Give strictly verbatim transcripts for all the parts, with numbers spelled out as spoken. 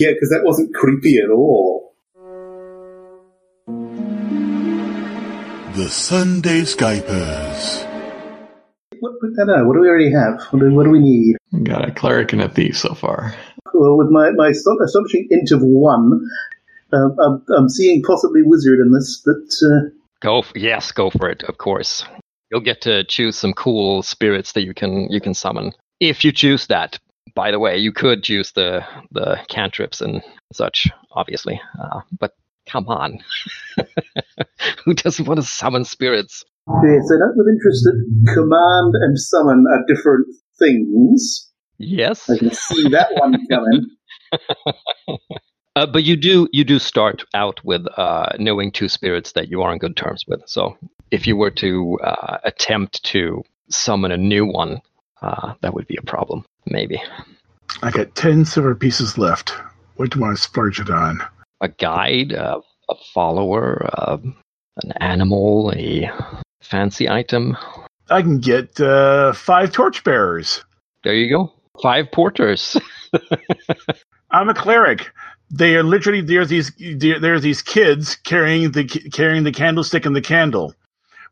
Yeah, because that wasn't creepy at all. The Sunday Skypers. What, what, no, what do we already have? What do, what do we need? We got a cleric and a thief so far. Well, with my, my astonishing int of one, uh, I'm, I'm seeing possibly wizard in this, but... Uh... Go for, yes, go for it, of course. You'll get to choose some cool spirits that you can you can summon. If you choose that, by the way, you could choose the, the cantrips and such, obviously. Uh, but come on. Who doesn't want to summon spirits? Yes, I note with interest that command and summon are different things. Yes. I can see that one coming. Uh, but you do you do start out with uh, knowing two spirits that you are on good terms with. So if you were to uh, attempt to summon a new one, uh, that would be a problem, maybe. I got ten silver pieces left. What do you want to splurge it on? A guide, a, a follower, uh, an animal, a fancy item. I can get uh, five torchbearers. There you go. Five porters. I'm a cleric. They are literally there's these there's these kids carrying the carrying the candlestick and the candle.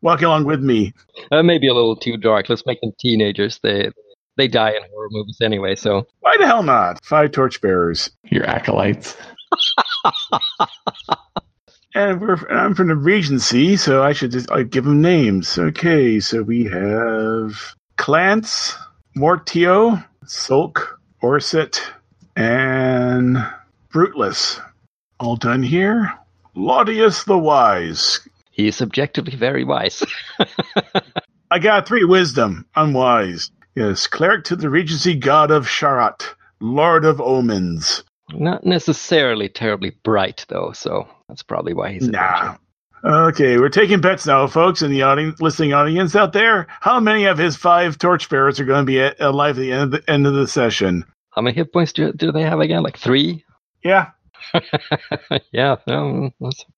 Walk along with me. That may be a little too dark. Let's make them teenagers. They they die in horror movies anyway. So why the hell not? Five torchbearers. Your acolytes. And we're I'm from the Regency, so I should just I give them names. Okay, so we have Clance, Mortio, Sulk, Orset, and Bruteless. All done here. Laudius the Wise. He is objectively very wise. I got three wisdom. I'm wise. Yes, cleric to the Regency God of Sharat, Lord of Omens. Not necessarily terribly bright, though, so that's probably why he's nah. Okay, we're taking bets now, folks, in the audience, listening audience out there. How many of his five torchbearers are going to be alive at the end of the, end of the session? How many hit points do, do they have again? Like three? Yeah. yeah. No,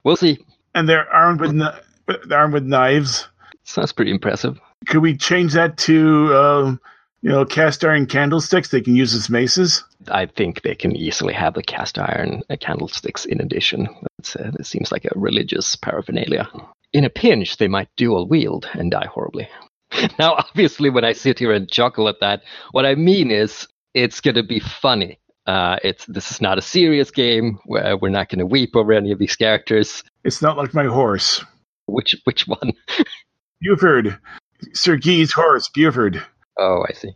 we'll see. And they're armed with kn- they're armed with knives. Sounds pretty impressive. Could we change that to uh, you know cast iron candlesticks they can use as maces? I think they can easily have the cast iron candlesticks in addition. That's, uh, it seems like a religious paraphernalia. In a pinch, they might dual wield and die horribly. Now, obviously, when I sit here and chuckle at that, what I mean is it's going to be funny. Uh, it's this is not a serious game. Where we're not going to weep over any of these characters. It's not like my horse. Which which one? Buford. Sir Guy's horse, Buford. Oh, I see.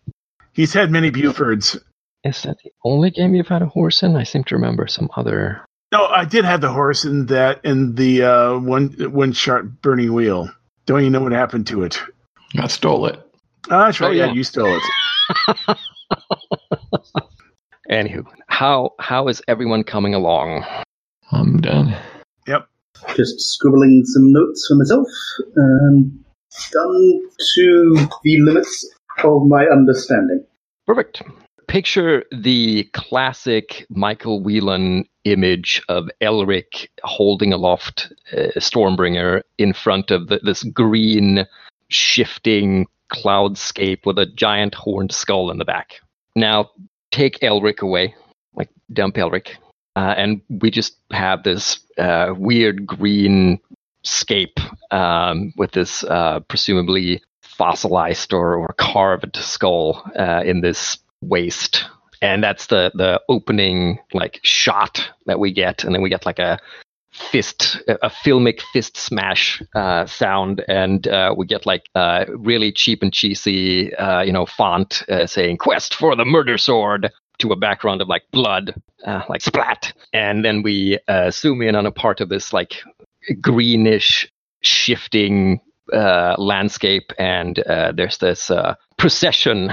He's had many Bufords. Is that the only game you've had a horse in? I seem to remember some other. No, I did have the horse in that in the uh, one one shot burning wheel. Don't you know what happened to it? I stole it. Uh, that's right. Oh, yeah. yeah, you stole it. Anywho, how how is everyone coming along? I'm done. Yep. Just scribbling some notes for myself. Um, done to the limits of my understanding. Perfect. Picture the classic Michael Whelan image of Elric holding aloft uh, Stormbringer in front of the, this green, shifting cloudscape with a giant horned skull in the back. Now, take Elric away, like dump Elric, uh, and we just have this uh, weird green scape um, with this uh, presumably fossilized or, or carved skull uh, in this waist, and that's the the opening like shot that we get, and then we get like a fist, a filmic fist smash uh, sound, and uh, we get like uh, really cheap and cheesy, uh, you know, font uh, saying "Quest for the Murder Sword" to a background of like blood, uh, like splat, and then we uh, zoom in on a part of this like greenish shifting uh, landscape, and uh, there's this uh, procession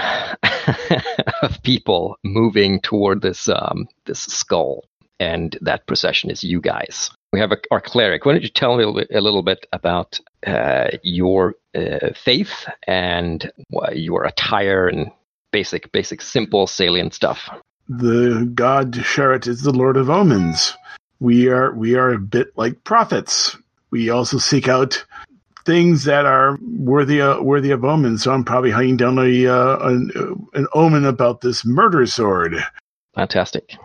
of people moving toward this um, this skull, and that procession is you guys. We have a, our cleric. Why don't you tell me a little bit, a little bit about uh, your uh, faith and uh, your attire and basic, basic, simple, salient stuff? The god Sharat is the Lord of Omens. We are we are a bit like prophets. We also seek out things that are worthy uh, worthy of omens. So I'm probably hunting down a uh, an, an omen about this murder sword. Fantastic.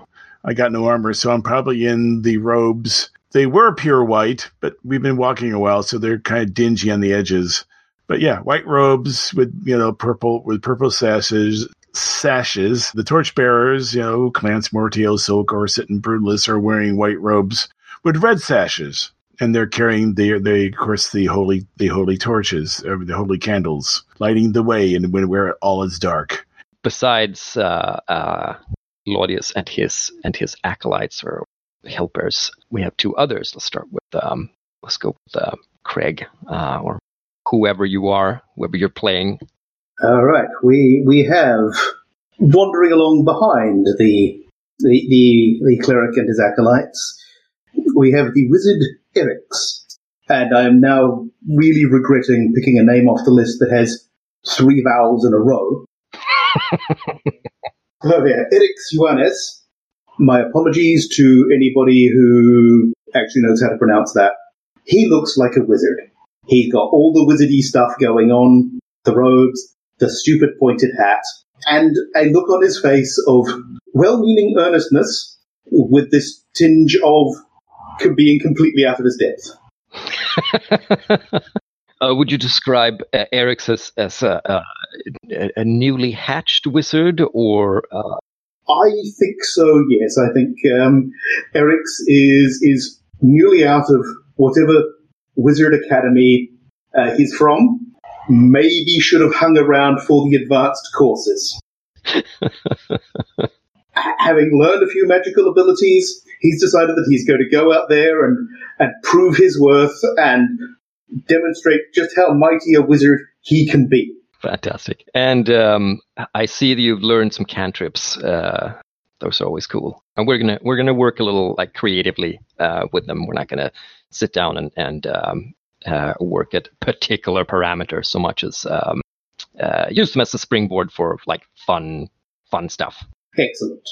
I got no armor, so I'm probably in the robes. They were pure white, but we've been walking a while, so they're kind of dingy on the edges. But yeah, white robes with, you know, purple, with purple sashes, sashes. The torchbearers, you know, Clance Mortio, Silk, Orset, and Brutalis are wearing white robes with red sashes. And they're carrying the, the, of course, the holy, the holy torches, or the holy candles, lighting the way and when where all is dark. Besides, uh, uh, Laudius and his and his acolytes or helpers, we have two others. Let's start with, um, let's go with uh, Craig uh, or whoever you are, whoever you're playing. All right, we we have wandering along behind the the the, the cleric and his acolytes. We have the wizard Eryx, and I am now really regretting picking a name off the list that has three vowels in a row. Oh yeah, Eryx Ioannis. My apologies to anybody who actually knows how to pronounce that. He looks like a wizard. He's got all the wizardy stuff going on, the robes, the stupid pointed hat, and a look on his face of well-meaning earnestness with this tinge of being completely out of his depth. uh, would you describe uh, Eryx as, as a, uh, a newly hatched wizard, or...? Uh... I think so, yes. I think um, Eryx is is newly out of whatever wizard academy uh, he's from. Maybe should have hung around for the advanced courses. Having learned a few magical abilities, he's decided that he's going to go out there and, and prove his worth and demonstrate just how mighty a wizard he can be. Fantastic. And um, I see that you've learned some cantrips. Uh, those are always cool. And we're gonna we're gonna work a little like creatively uh, with them. We're not gonna sit down and and um, uh, work at particular parameters so much as um, uh, use them as a springboard for like fun fun stuff. Excellent.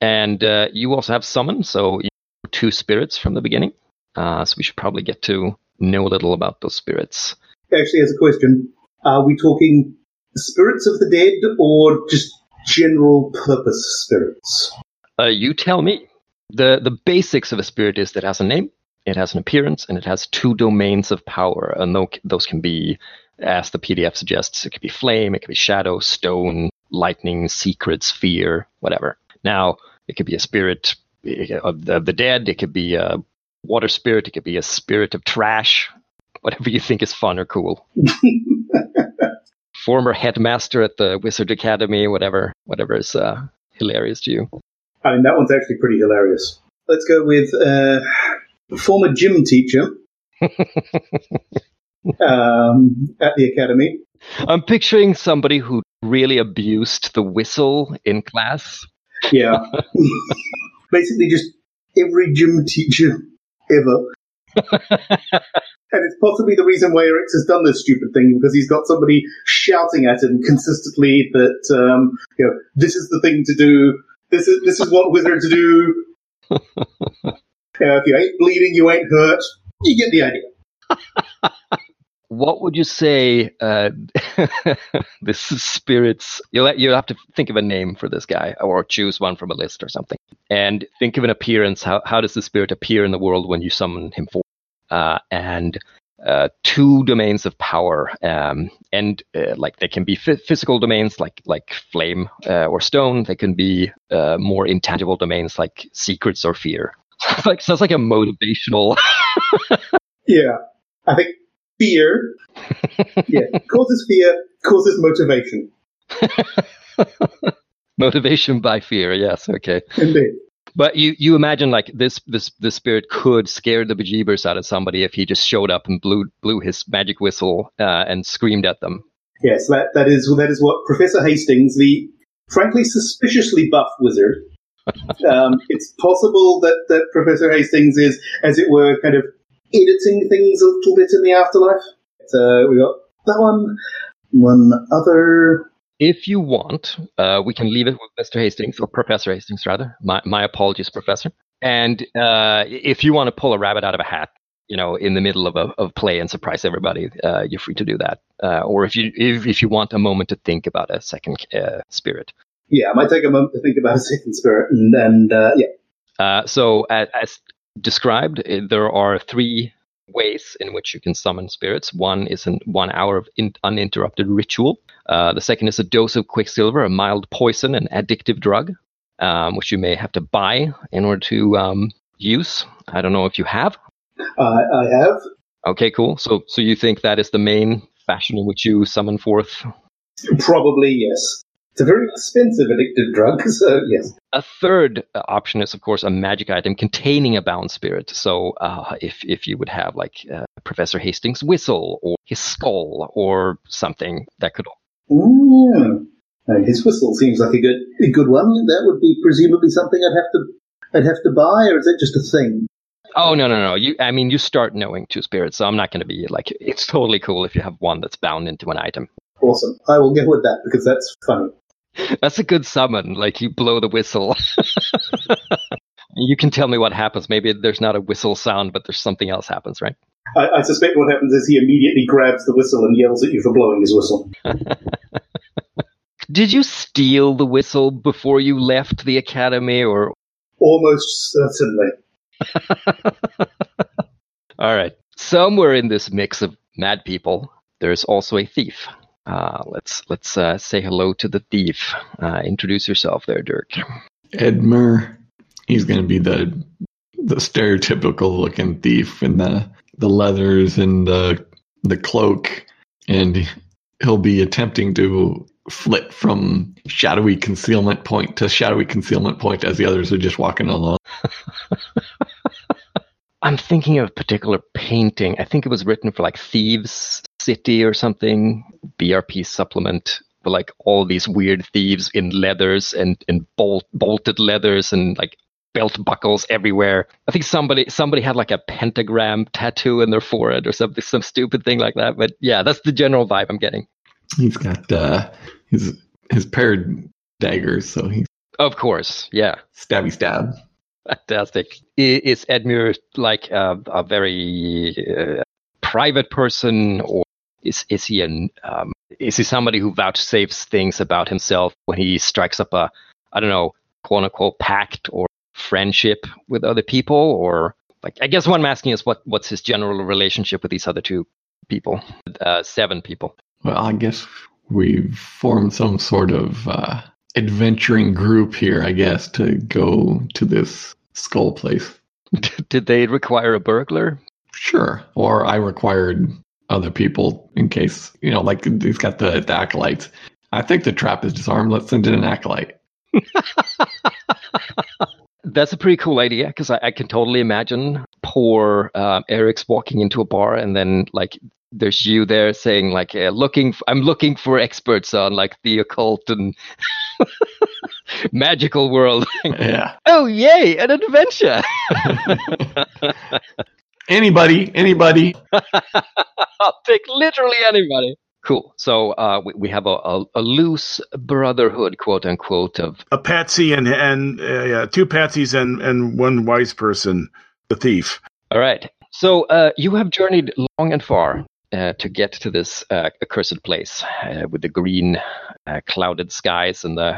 And uh, you also have summon, so you know, two spirits from the beginning. Uh, so we should probably get to know a little about those spirits. Actually, as a question, are we talking spirits of the dead or just general purpose spirits? Uh, you tell me. The The basics of a spirit is that it has a name, it has an appearance, and it has two domains of power. And those can be, as the P D F suggests, it could be flame, it could be shadow, stone, lightning, secrets, fear, whatever. Now, it could be a spirit of the, of the dead, it could be a water spirit, it could be a spirit of trash, whatever you think is fun or cool. Former headmaster at the Wizard Academy, whatever whatever is uh, hilarious to you. I mean, that one's actually pretty hilarious. Let's go with uh, former gym teacher um, at the academy. I'm picturing somebody who really abused the whistle in class. Yeah. Basically just every gym teacher ever. And it's possibly the reason why Eryx has done this stupid thing, because he's got somebody shouting at him consistently that, um, you know, this is the thing to do, this is this is what wizards do. You know, if you ain't bleeding, you ain't hurt. You get the idea. What would you say uh, this spirit's... You'll, you'll have to think of a name for this guy, or choose one from a list or something. And think of an appearance. How, how does the spirit appear in the world when you summon him for? Uh, and uh, two domains of power. Um, and uh, like they can be f- physical domains like, like flame uh, or stone. They can be uh, more intangible domains like secrets or fear. Sounds like, sounds like a motivational... Yeah, I think... Fear, yeah, causes fear, causes motivation. Motivation by fear, yes, okay. Indeed. But you, you imagine like this, this this spirit could scare the bejeebers out of somebody if he just showed up and blew blew his magic whistle uh, and screamed at them. Yes, that that is that is what Professor Hastings, the frankly suspiciously buff wizard. um, it's possible that, that Professor Hastings is, as it were, kind of editing things a little bit in the afterlife. So we got that one, one other. If you want, uh, we can leave it with Mister Hastings, or Professor Hastings, rather. My my apologies, Professor. And uh, if you want to pull a rabbit out of a hat, you know, in the middle of a of play and surprise everybody, uh, you're free to do that. Uh, or if you if, if you want a moment to think about a second uh, spirit. Yeah, I might take a moment to think about a second spirit, and, and uh, yeah, Uh, so as, as described, there are three ways in which you can summon spirits. One is an one hour of in, uninterrupted ritual. Uh, the second is a dose of quicksilver, a mild poison, an addictive drug, um, which you may have to buy in order to um, use. I don't know if you have. Uh, I have. Okay, cool. So, so you think that is the main fashion in which you summon forth? Probably, yes. It's a very expensive addictive drug, so yes. A third option is, of course, a magic item containing a bound spirit. So uh, if if you would have, like, uh, Professor Hastings' whistle or his skull or something, that could... Mm, yeah. His whistle seems like a good a good one. That would be presumably something I'd have to I'd have to buy, or is it just a thing? Oh, no, no, no. You, I mean, you start knowing two spirits, so I'm not going to be like, it's totally cool if you have one that's bound into an item. Awesome. I will go with that, because that's funny. That's a good summon, like you blow the whistle. You can tell me what happens. Maybe there's not a whistle sound, but there's something else happens, right? I, I suspect what happens is he immediately grabs the whistle and yells at you for blowing his whistle. Did you steal the whistle before you left the academy, or...? Almost certainly. All right. Somewhere in this mix of mad people, there's also a thief. Uh, let's let's uh, say hello to the thief. Uh, introduce yourself there, Dirk. Edmer. He's going to be the the stereotypical looking thief in the the leathers and the the cloak, and he'll be attempting to flit from shadowy concealment point to shadowy concealment point as the others are just walking along. I'm thinking of a particular painting. I think it was written for, like, Thieves' City or something. B R P supplement, but like all these weird thieves in leathers and, and bolt, bolted leathers and, like, belt buckles everywhere. I think somebody somebody had, like, a pentagram tattoo in their forehead or something, some stupid thing like that. But yeah, that's the general vibe I'm getting. He's got uh, his his paired daggers, so he. Of course, yeah. Stabby stab. Fantastic. Is Edmure, like, a, a very uh, private person, or is is he an um, is he somebody who vouchsafes things about himself when he strikes up a, I don't know, quote unquote pact or friendship with other people, or, like, I guess what I'm asking is what what's his general relationship with these other two people, uh, seven people. Well, I guess we've formed some sort of uh, adventuring group here, I guess, to go to this skull place. Did they require a burglar? Sure. Or I required other people in case, you know, like, he's got the, the acolytes. I think the trap is disarmed. Let's send in an acolyte. That's a pretty cool idea, because I, I can totally imagine poor uh, Eryx walking into a bar and then, like, there's you there saying, like, uh, looking, f- I'm looking for experts on, like, the occult and magical world. Yeah. Oh, yay, an adventure. Anybody, anybody. I'll take literally anybody. Cool. So uh, we, we have a, a, a loose brotherhood, quote unquote, of a patsy and and uh, yeah, two patsies and, and one wise person, the thief. All right. So uh, you have journeyed long and far uh, to get to this uh, accursed place uh, with the green uh, clouded skies and the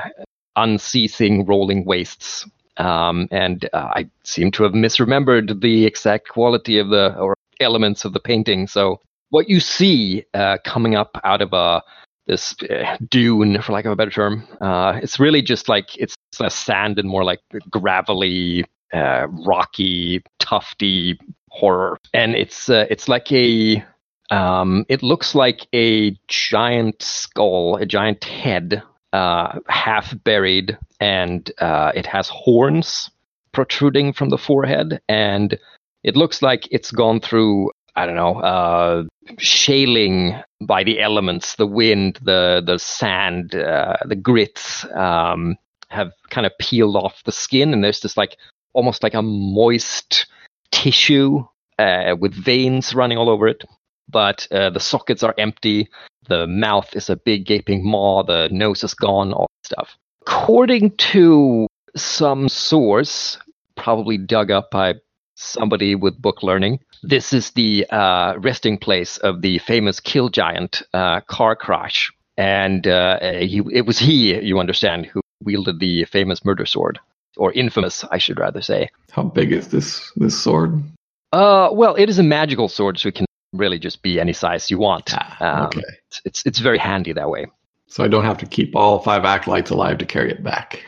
unceasing rolling wastes. Um, and uh, I seem to have misremembered the exact quality of the or elements of the painting. So what you see uh, coming up out of a this uh, dune, for lack of a better term, uh, it's really just like it's less sand and more like gravelly, uh, rocky, tufty horror. And it's uh, it's like a um, it looks like a giant skull, a giant head, uh, half buried, and uh, it has horns protruding from the forehead, and it looks like it's gone through, I don't know, uh, shaling by the elements, the wind, the the sand, uh, the grits um, have kind of peeled off the skin, and there's this, like, almost like a moist tissue uh, with veins running all over it. But uh, the sockets are empty. The mouth is a big gaping maw. The nose is gone. All that stuff. According to some source, probably dug up by somebody with book learning, this is the uh, resting place of the famous kill giant, uh, Kar-Krash. And uh, he, it was he, you understand, who wielded the famous murder sword. or infamous, I should rather say. How big is this this sword? Uh, well, it is a magical sword, so it can really just be any size you want. Ah, okay. um, it's it's very handy that way. So I don't have to keep all five acolytes alive to carry it back.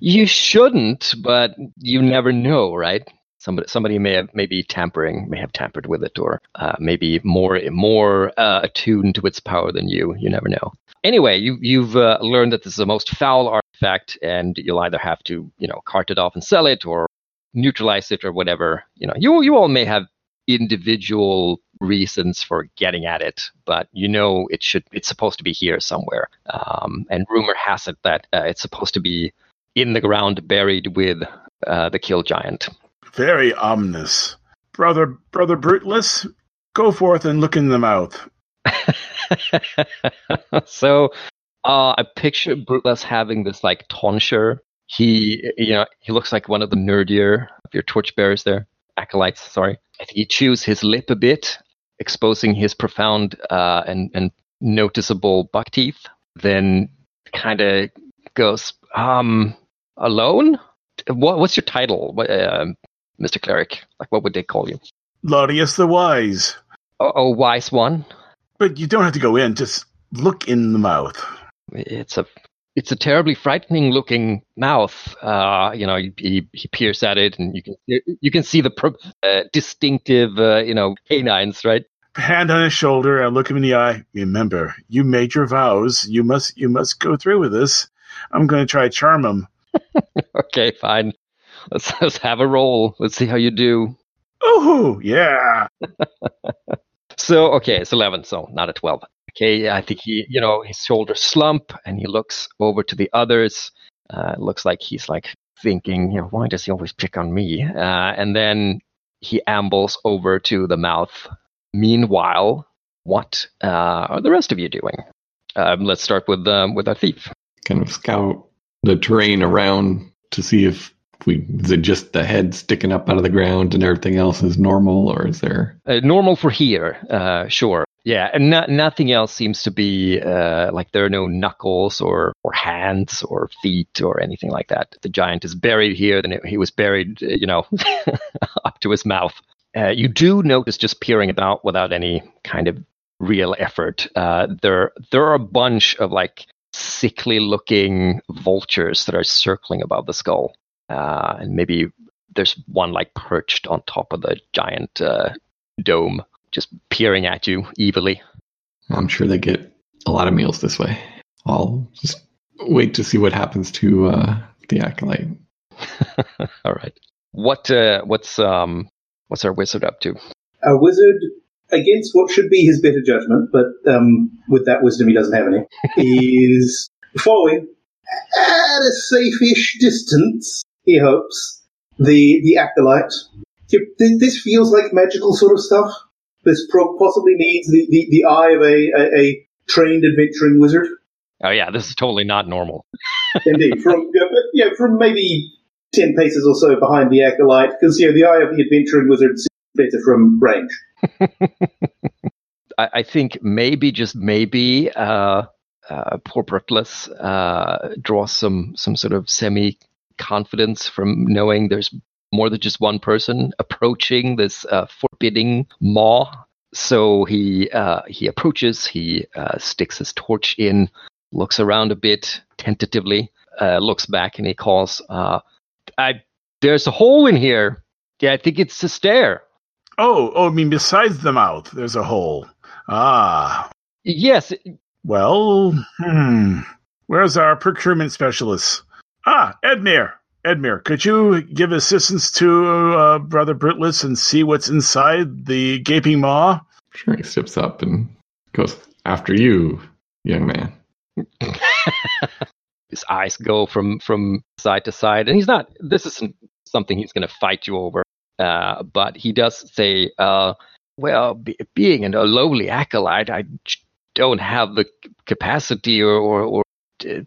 You shouldn't, but you never know, right? Somebody somebody may have maybe tampering, may have tampered with it, or uh, maybe more more uh, attuned to its power than you. You never know. Anyway, you you've uh, learned that this is the most foul artifact, and you'll either have to you know cart it off and sell it, or neutralize it, or whatever. You know, you you all may have individual reasons for getting at it, but you know it should it's supposed to be here somewhere. Um, and rumor has it that uh, it's supposed to be in the ground, buried with uh, the kill giant. Very ominous, brother, brother Brutless. Go forth and look in the mouth. So, uh, I picture Brutless having this like tonsure. He, you know, he looks like one of the nerdier of your torchbearers there. Acolytes, sorry. I think he chews his lip a bit, exposing his profound uh, and, and noticeable buck teeth. Then kind of goes, um, alone? What, what's your title, what, uh, Mister Cleric? Like, what would they call you? Laudius the Wise. Oh, oh, Wise One. But you don't have to go in. Just look in the mouth. It's a... It's a terribly frightening-looking mouth. Uh, you know, he, he peers at it, and you can you can see the pro- uh, distinctive, uh, you know, canines. Right? Hand on his shoulder and look him in the eye. Remember, you made your vows. You must you must go through with this. I'm going to try to charm him. Okay, fine. Let's let's have a roll. Let's see how you do. Oh yeah. So okay, it's eleven. So not a twelve. Okay, I think he, you know, his shoulders slump, and he looks over to the others. Uh, looks like he's like thinking, you know, why does he always pick on me? Uh, and then he ambles over to the mouth. Meanwhile, what uh, are the rest of you doing? Um, let's start with um, with our thief. Kind of scout the terrain around to see if we is it just the head sticking up out of the ground and everything else is normal, or is there uh, normal for here? Uh, sure. Yeah, and no, nothing else seems to be, uh, like there are no knuckles or, or hands or feet or anything like that. The giant is buried here, then he was buried, you know, up to his mouth. Uh, you do notice, just peering about without any kind of real effort, uh, there there are a bunch of like sickly-looking vultures that are circling above the skull. Uh, and maybe there's one like perched on top of the giant uh, dome. Just peering at you evilly. I'm sure they get a lot of meals this way. I'll just wait to see what happens to uh, the acolyte. All right. What uh, what's um what's our wizard up to? Our wizard, against what should be his better judgment, but um, with that wisdom he doesn't have any, is following at a safe-ish distance. He hopes the the acolyte. This feels like magical sort of stuff. This pro- possibly needs the, the, the eye of a, a, a trained adventuring wizard. Oh yeah, this is totally not normal. Indeed, from yeah, but, yeah, from maybe ten paces or so behind the acolyte, because yeah, the eye of the adventuring wizard seems better from range. I, I think maybe just maybe uh, uh, poor Brutless uh, draws some some sort of semi confidence from knowing there's more than just one person approaching this uh, forbidding maw. So he uh, he approaches, he uh, sticks his torch in, looks around a bit tentatively, uh, looks back, and he calls, uh, "I there's a hole in here. Yeah, I think it's a stair." Oh, oh, I mean, besides the mouth, there's a hole. Ah. Yes. Well, hmm. Where's our procurement specialist? Ah, Edmir. Edmir, could you give assistance to uh, Brother Brutless and see what's inside the gaping maw? Sure, he steps up and goes, "After you, young man." His eyes go from, from side to side, and he's not, this isn't something he's going to fight you over, uh, but he does say, uh, well, be, being a lowly acolyte, I don't have the capacity or, or, or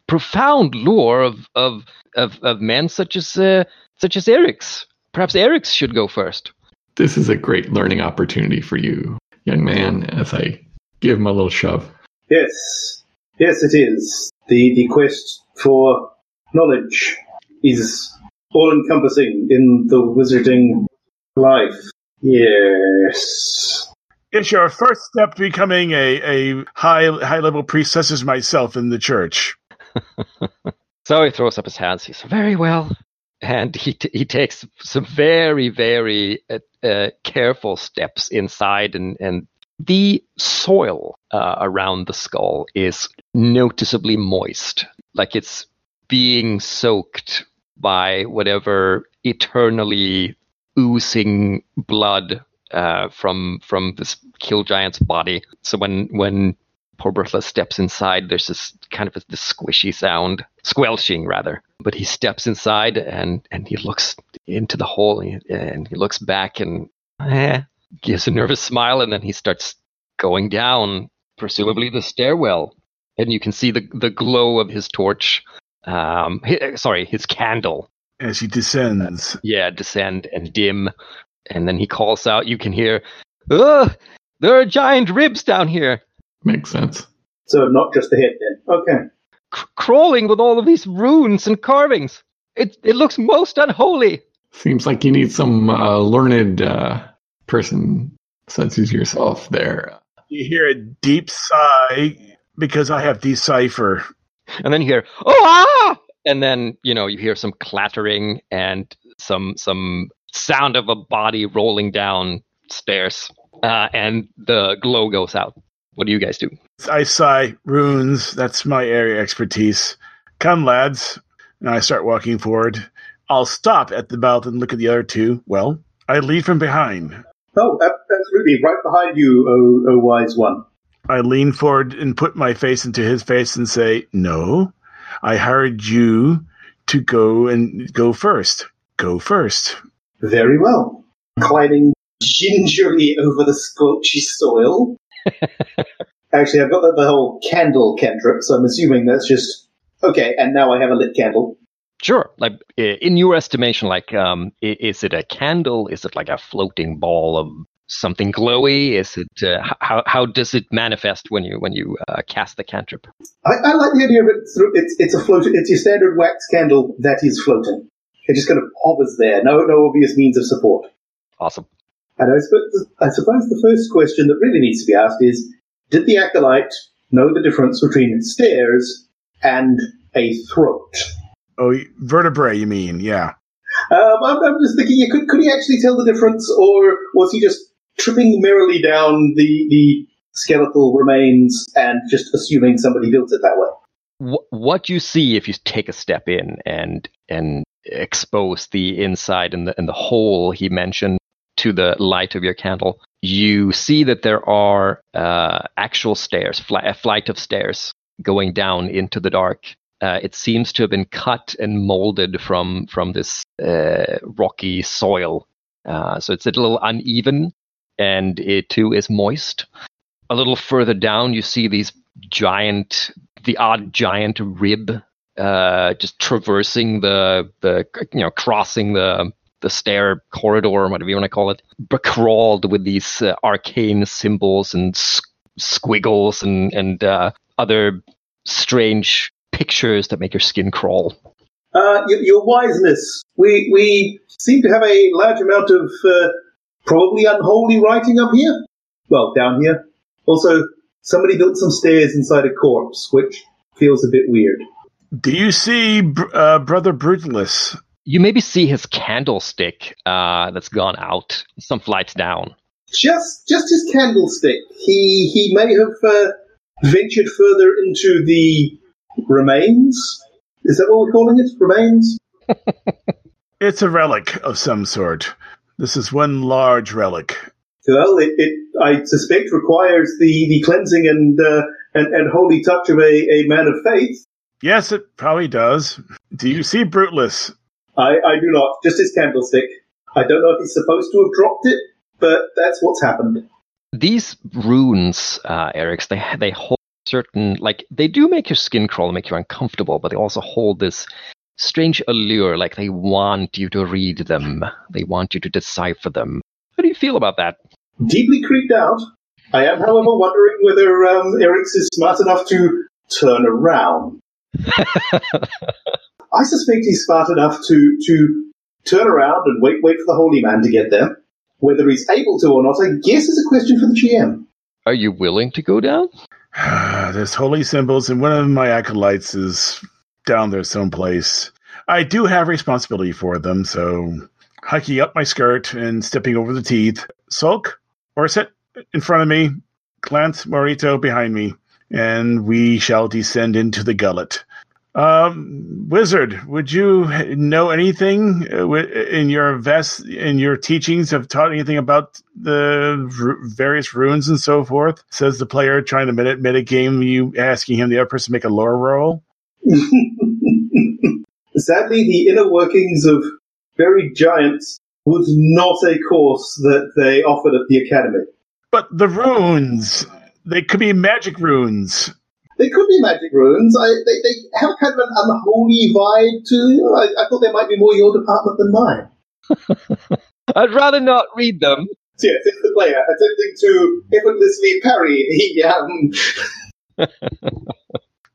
profound lore of, of of of men such as uh, such as Eryx. Perhaps Eryx should go first. This is a great learning opportunity for you, young man, as I give him a little shove. Yes. Yes, it is. The the quest for knowledge is all-encompassing in the wizarding life. Yes. It's your first step to becoming a, a high, high-level priest such as myself in the church. So he throws up his hands. He says, very well. And he t- he takes some very, very uh, uh, careful steps inside, and, and the soil uh, around the skull is noticeably moist. Like it's being soaked by whatever eternally oozing blood uh, from from this kill giant's body. So when when poor Bertha steps inside, there's this kind of a, this squishy sound, squelching rather. But he steps inside and, and he looks into the hole and he, and he looks back and eh, gives a nervous smile, and then he starts going down, presumably the stairwell. And you can see the, the glow of his torch, um, his, sorry, his candle. As he descends. Uh, yeah, descend and dim. And then he calls out, you can hear, ugh, there are giant ribs down here. Makes sense. So not just the head then. Okay. C- crawling with all of these runes and carvings. It it looks most unholy. Seems like you need some uh, learned uh, person such as yourself there. You hear a deep sigh because I have decipher. And then you hear, oh, ah! And then, you know, you hear some clattering and some some sound of a body rolling down stairs. Uh, and the glow goes out. What do you guys do? I sigh, runes, that's my area expertise. Come, lads. And I start walking forward. I'll stop at the mouth and look at the other two. Well, I lead from behind. Oh, absolutely. Right behind you, O, o wise one. I lean forward and put my face into his face and say, no, I hired you to go and go first. Go first. Very well. Climbing gingerly over the scorchy soil. Actually, I've got the, the whole candle cantrip, so I'm assuming that's just okay. And now I have a lit candle. Sure. Like in your estimation, like um, is it a candle? Is it like a floating ball of something glowy? Is it uh, how how does it manifest when you when you uh, cast the cantrip? I, I like the idea of it. It's it's a float. It's your standard wax candle that is floating. It just kind of hovers there. No no obvious means of support. Awesome. And I suppose, I suppose the first question that really needs to be asked is, did the acolyte know the difference between stairs and a throat? Oh, vertebrae, you mean, yeah. Um, I'm, I'm just thinking, could, could he actually tell the difference, or was he just tripping merrily down the, the skeletal remains and just assuming somebody built it that way? What you see if you take a step in and and expose the inside and the, and the hole he mentioned to the light of your candle, you see that there are uh, actual stairs, fl- a flight of stairs going down into the dark. Uh, it seems to have been cut and molded from from this uh, rocky soil. Uh, so it's a little uneven, and it too is moist. A little further down, you see these giant, the odd giant rib, uh, just traversing the the you know crossing the. the stair corridor, whatever you want to call it, becrawled with these uh, arcane symbols and s- squiggles and, and uh, other strange pictures that make your skin crawl. Uh, your, your wiseness. We we seem to have a large amount of uh, probably unholy writing up here. Well, down here. Also, somebody built some stairs inside a corpse, which feels a bit weird. Do you see uh, Brother Brutalis? You maybe see his candlestick uh, that's gone out some flights down. Just, just his candlestick. He he may have uh, ventured further into the remains. Is that what we're calling it? Remains? It's a relic of some sort. This is one large relic. Well, it, it I suspect requires the, the cleansing and, uh, and and holy touch of a, a man of faith. Yes, it probably does. Do you see Brutalis? I, I do not. Just his candlestick. I don't know if he's supposed to have dropped it, but that's what's happened. These runes, uh, Eryx, they they hold certain, like, they do make your skin crawl and make you uncomfortable, but they also hold this strange allure, like they want you to read them. They want you to decipher them. How do you feel about that? Deeply creeped out. I am, however, wondering whether um, Eryx is smart enough to turn around. I suspect he's smart enough to to turn around and wait wait for the holy man to get there. Whether he's able to or not, I guess, is a question for the G M. Are you willing to go down? There's holy symbols, and one of my acolytes is down there someplace. I do have responsibility for them, so hiking up my skirt and stepping over the teeth, sulk, or sit in front of me, glance Morito behind me, and we shall descend into the gullet. Um, wizard, would you know anything in your vest, in your teachings, have taught anything about the various runes and so forth? Says the player trying to mid- mid-game, you asking him, the other person, to make a lore roll? Sadly, the inner workings of Buried Giants was not a course that they offered at the academy. But the runes, they could be magic runes. They could be magic runes. I, they, they have kind of an unholy vibe to them. I, I thought they might be more your department than mine. I'd rather not read them. So yes, it's the player attempting to effortlessly parry the... Um...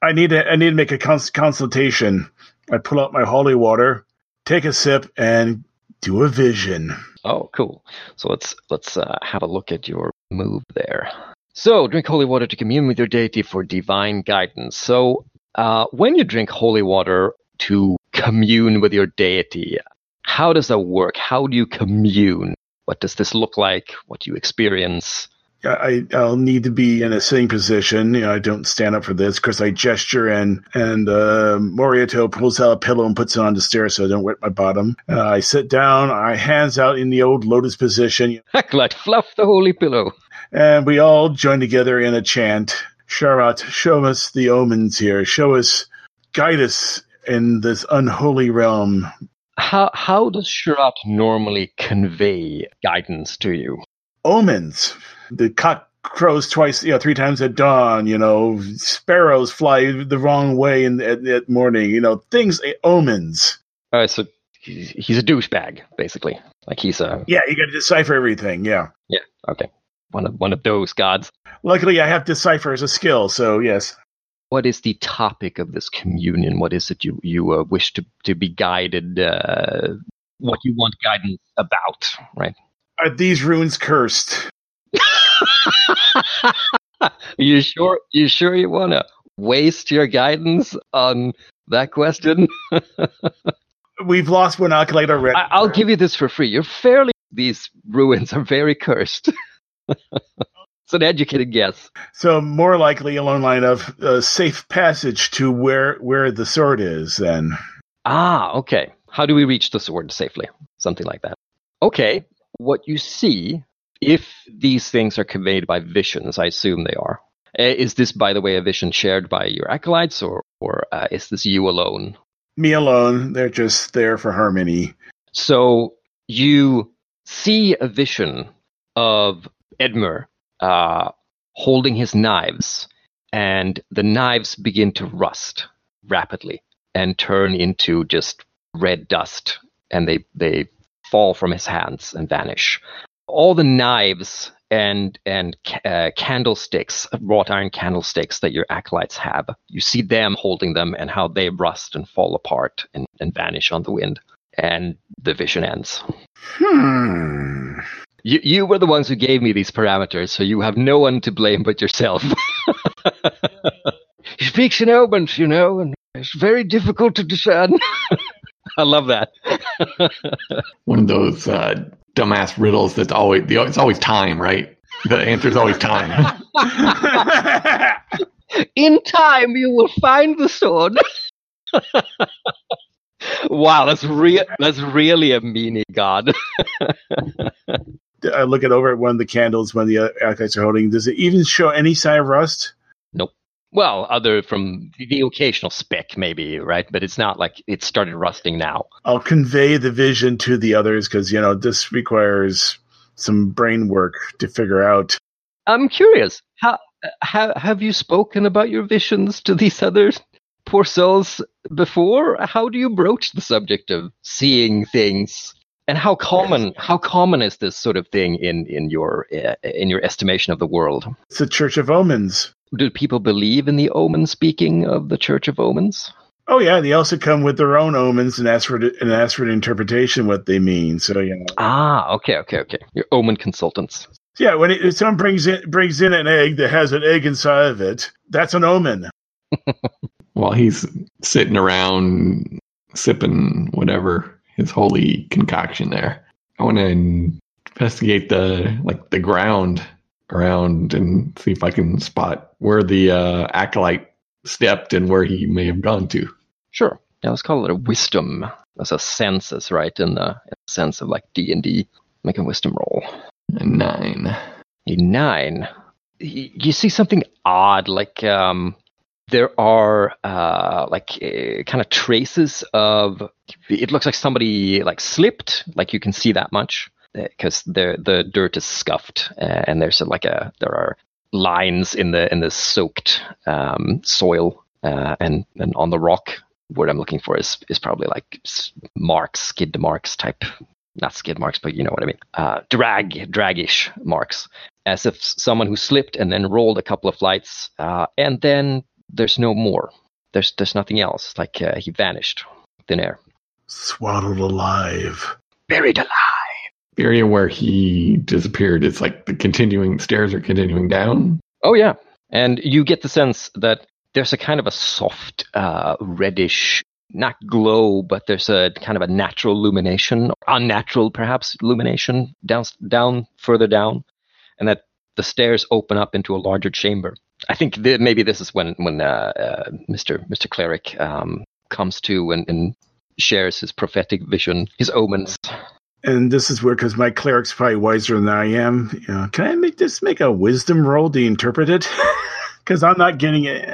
I, need a, I need to make a cons- consultation. I pull out my holy water, take a sip, and do a vision. Oh, cool. So let's let's uh, have a look at your move there. So, drink holy water to commune with your deity for divine guidance. So, uh, when you drink holy water to commune with your deity, how does that work? How do you commune? What does this look like? What do you experience? I, I'll need to be in a sitting position. You know, I don't stand up for this because I gesture, and and uh, Morito pulls out a pillow and puts it on the stairs so I don't wet my bottom. Uh, I sit down, I hands out in the old lotus position. Acolyte, fluff the holy pillow. And we all join together in a chant. Sharat, show us the omens here. Show us, guide us in this unholy realm. How, how does Sharat normally convey guidance to you? Omens. The cock crows twice, you know, three times at dawn. You know, sparrows fly the wrong way in at, at morning. You know, things, omens. All right, so he's, he's a douchebag, basically. Like he's a yeah. You got to decipher everything. Yeah. Yeah. Okay. One of one of those gods. Luckily, I have decipher as a skill, so yes. What is the topic of this communion? What is it you you uh, wish to to be guided? Uh, what you want guidance about? Right. Are these runes cursed? you sure you sure you want to waste your guidance on that question? We've lost one acolyte already. I- I'll give you this for free. You're fairly... These ruins are very cursed. It's an educated guess. So more likely along line of uh, safe passage to where where the sword is then. Ah, okay. How do we reach the sword safely? Something like that. Okay. What you see, if these things are conveyed by visions, I assume they are. Is this, by the way, a vision shared by your acolytes, or, or uh, is this you alone? Me alone. They're just there for harmony. So you see a vision of Edmer uh, holding his knives, and the knives begin to rust rapidly and turn into just red dust, and they... they fall from his hands and vanish. All the knives and and uh, candlesticks, wrought iron candlesticks that your acolytes have, you see them holding them and how they rust and fall apart and, and vanish on the wind. And the vision ends. Hmm. You, you were the ones who gave me these parameters, so you have no one to blame but yourself. He speaks in omens, you know, and it's very difficult to discern. I love that. One of those uh, dumbass riddles that's always, the, it's always time, right? The answer is always time. In time, you will find the sword. Wow, that's, re- that's really a meanie god. I look it over at one of the candles when the acolytes are holding. Does it even show any sign of rust? Nope. Well, other from the occasional speck, maybe, right? But it's not like it started rusting now. I'll convey the vision to the others because, you know, this requires some brain work to figure out. I'm curious. How, ha, have you spoken about your visions to these other poor souls before? How do you broach the subject of seeing things? And how common how common is this sort of thing in, in your uh, in your estimation of the world? It's the Church of Omens. Do people believe in the omen speaking of the Church of Omens? Oh yeah, they also come with their own omens and ask for and ask for an interpretation what they mean. So yeah. You know. Ah, okay, okay, okay. Your omen consultants. Yeah, when, it, when someone brings in brings in an egg that has an egg inside of it, that's an omen. While he's sitting around sipping whatever his holy concoction there, I want to investigate the like the ground around and see if I can spot where the uh, acolyte stepped and where he may have gone to. Sure. Yeah, let's call it a wisdom. That's a census, right? In the, in the sense of like D and D. Make a wisdom roll. A nine. A nine. You see something odd, like um, there are uh, like uh, kind of traces of. It looks like somebody like slipped. Like you can see that much because the the dirt is scuffed, uh, and there's like a there are lines in the in the soaked um, soil uh, and and on the rock. What I'm looking for is is probably like marks, skid marks type. Not skid marks, but you know what I mean. Uh, drag, dragish marks, as if someone who slipped and then rolled a couple of flights, uh, and then there's no more. There's there's nothing else. Like uh, he vanished, thin air, swaddled alive, buried alive. The area where he disappeared, it's like the continuing stairs are continuing down. Oh yeah, and you get the sense that there's a kind of a soft, uh, reddish. Not glow, but there's a kind of a natural illumination, or unnatural perhaps illumination down, down, further down, and that the stairs open up into a larger chamber. I think th- maybe this is when when uh, uh, Mister Mister Cleric um, comes to and, and shares his prophetic vision, his omens. And this is weird because my cleric's probably wiser than I am. You know, can I make this make a wisdom roll to interpret it? Because I'm not getting it.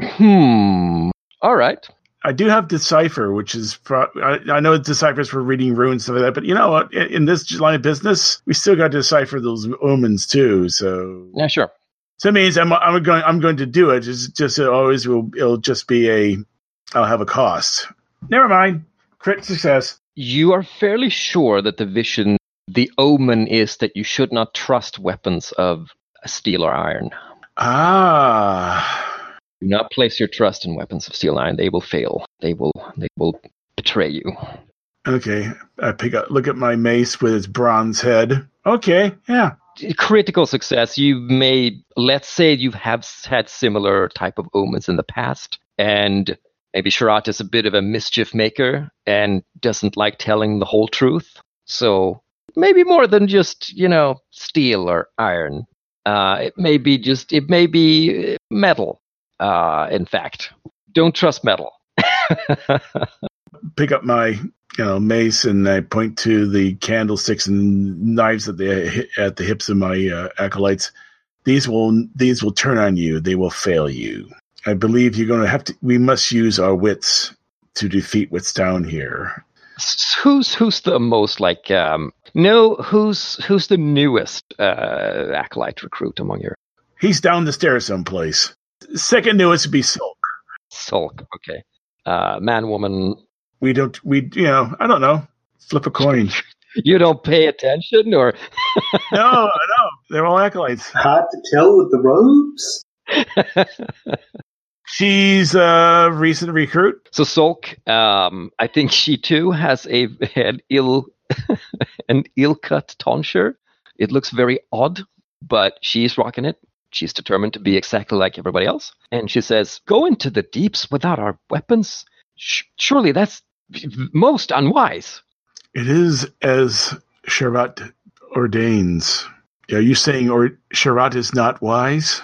Hmm. All right. I do have Decipher, which is pro- I, I know Decipher's for reading runes, stuff like that. But you know, in, in this line of business, we still got to decipher those omens too. So yeah, sure. So it means I'm I'm going I'm going to do it. It's just it always will. It'll just be a. I'll have a cost. Never mind. Crit success. You are fairly sure that the vision, the omen, is that you should not trust weapons of steel or iron. Ah. Do not place your trust in weapons of steel and iron. They will fail. They will they will betray you. Okay. I pick up look at my mace with its bronze head. Okay, yeah. Critical success. You've made, let's say you have had similar type of omens in the past, and maybe Sharat is a bit of a mischief maker and doesn't like telling the whole truth. So maybe more than just, you know, steel or iron. Uh, it may be just it may be metal. Uh, in fact, don't trust metal. Pick up my, you know, mace, and I point to the candlesticks and knives at the at the hips of my uh, acolytes. These will these will turn on you. They will fail you. I believe you're going to have to. We must use our wits to defeat what's down here. Who's who's the most like? Um, no, who's who's the newest uh, acolyte recruit among your? He's down the stairs someplace. Second newest would be Sulk. Sulk, okay. Uh, man, woman. We don't, we, you know, I don't know. Flip a coin. You don't pay attention, or? no, no. They're all acolytes. Hard to tell with the robes. She's a recent recruit. So Sulk, um, I think she too has a an ill, an ill-cut tonsure. It looks very odd, but she's rocking it. She's determined to be exactly like everybody else. And she says, go into the deeps without our weapons? Sh- surely that's most unwise. It is as Sharat ordains. Are you saying or- Sharat is not wise?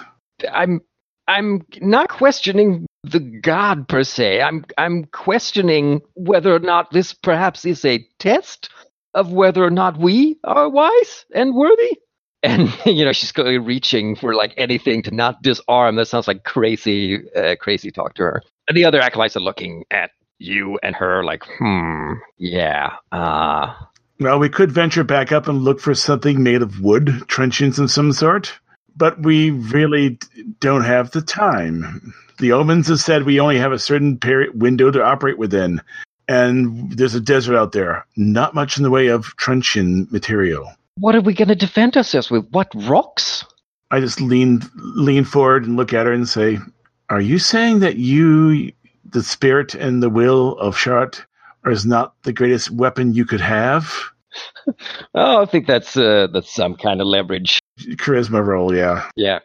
I'm I'm not questioning the god per se. I'm I'm questioning whether or not this perhaps is a test of whether or not we are wise and worthy. And, you know, she's going reaching for, like, anything to not disarm. That sounds like crazy, uh, crazy talk to her. And the other acolytes are looking at you and her like, hmm, yeah. Uh. Well, we could venture back up and look for something made of wood, truncheons of some sort. But we really don't have the time. The omens have said we only have a certain period window to operate within. And there's a desert out there. Not much in the way of truncheon material. What are we going to defend ourselves with? What rocks? I just lean lean forward and look at her and say, are you saying that you the spirit and the will of Sharat is not the greatest weapon you could have. Oh, I think that's uh, that's some kind of leverage. Charisma roll, yeah. Yeah.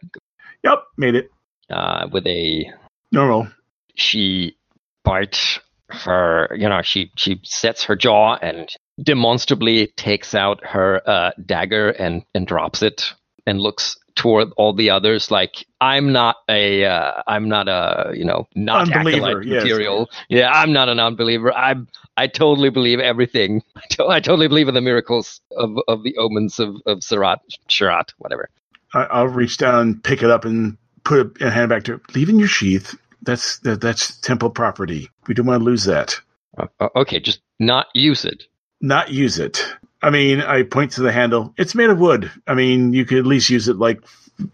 Yep, made it. Uh, with a... normal. She bites her, you know, she, she sets her jaw and demonstrably takes out her uh, dagger and, and drops it and looks toward all the others like, I'm not a, uh, I'm not a, you know, not acolyte yes. material. Yeah, I'm not an unbeliever. I I totally believe everything. I, to- I totally believe in the miracles of, of the omens of, of Sharat, Sharat, whatever. I, I'll reach down, pick it up, and put a hand back to it. Leave in your sheath. That's that, that's temple property. We don't want to lose that. Uh, okay, just not use it. Not use it. I mean, I point to the handle. It's made of wood. I mean, you could at least use it like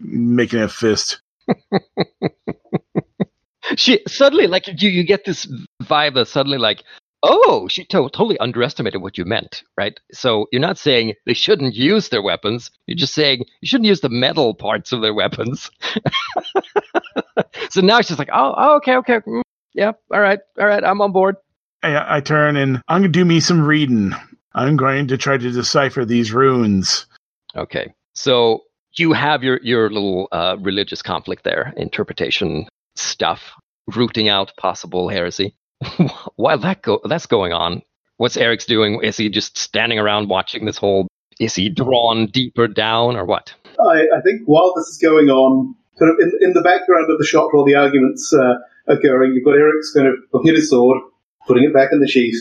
making a fist. She suddenly, like, you, you get this vibe that suddenly, like, oh, she to- totally underestimated what you meant, right? So you're not saying they shouldn't use their weapons. You're just saying you shouldn't use the metal parts of their weapons. So now she's like, oh, oh, okay, okay. Mm, yeah, all right, all right, I'm on board. I, I turn and I'm going to do me some reading. I'm going to try to decipher these runes. Okay. So you have your, your little uh, religious conflict there, interpretation stuff, rooting out possible heresy. While that go- that's going on, what's Eryx doing? Is he just standing around watching this whole... Is he drawn deeper down or what? I, I think while this is going on, sort of in, in the background of the shop while the arguments uh, are going, you've got Eryx kind of looking at his sword, putting it back in the sheath,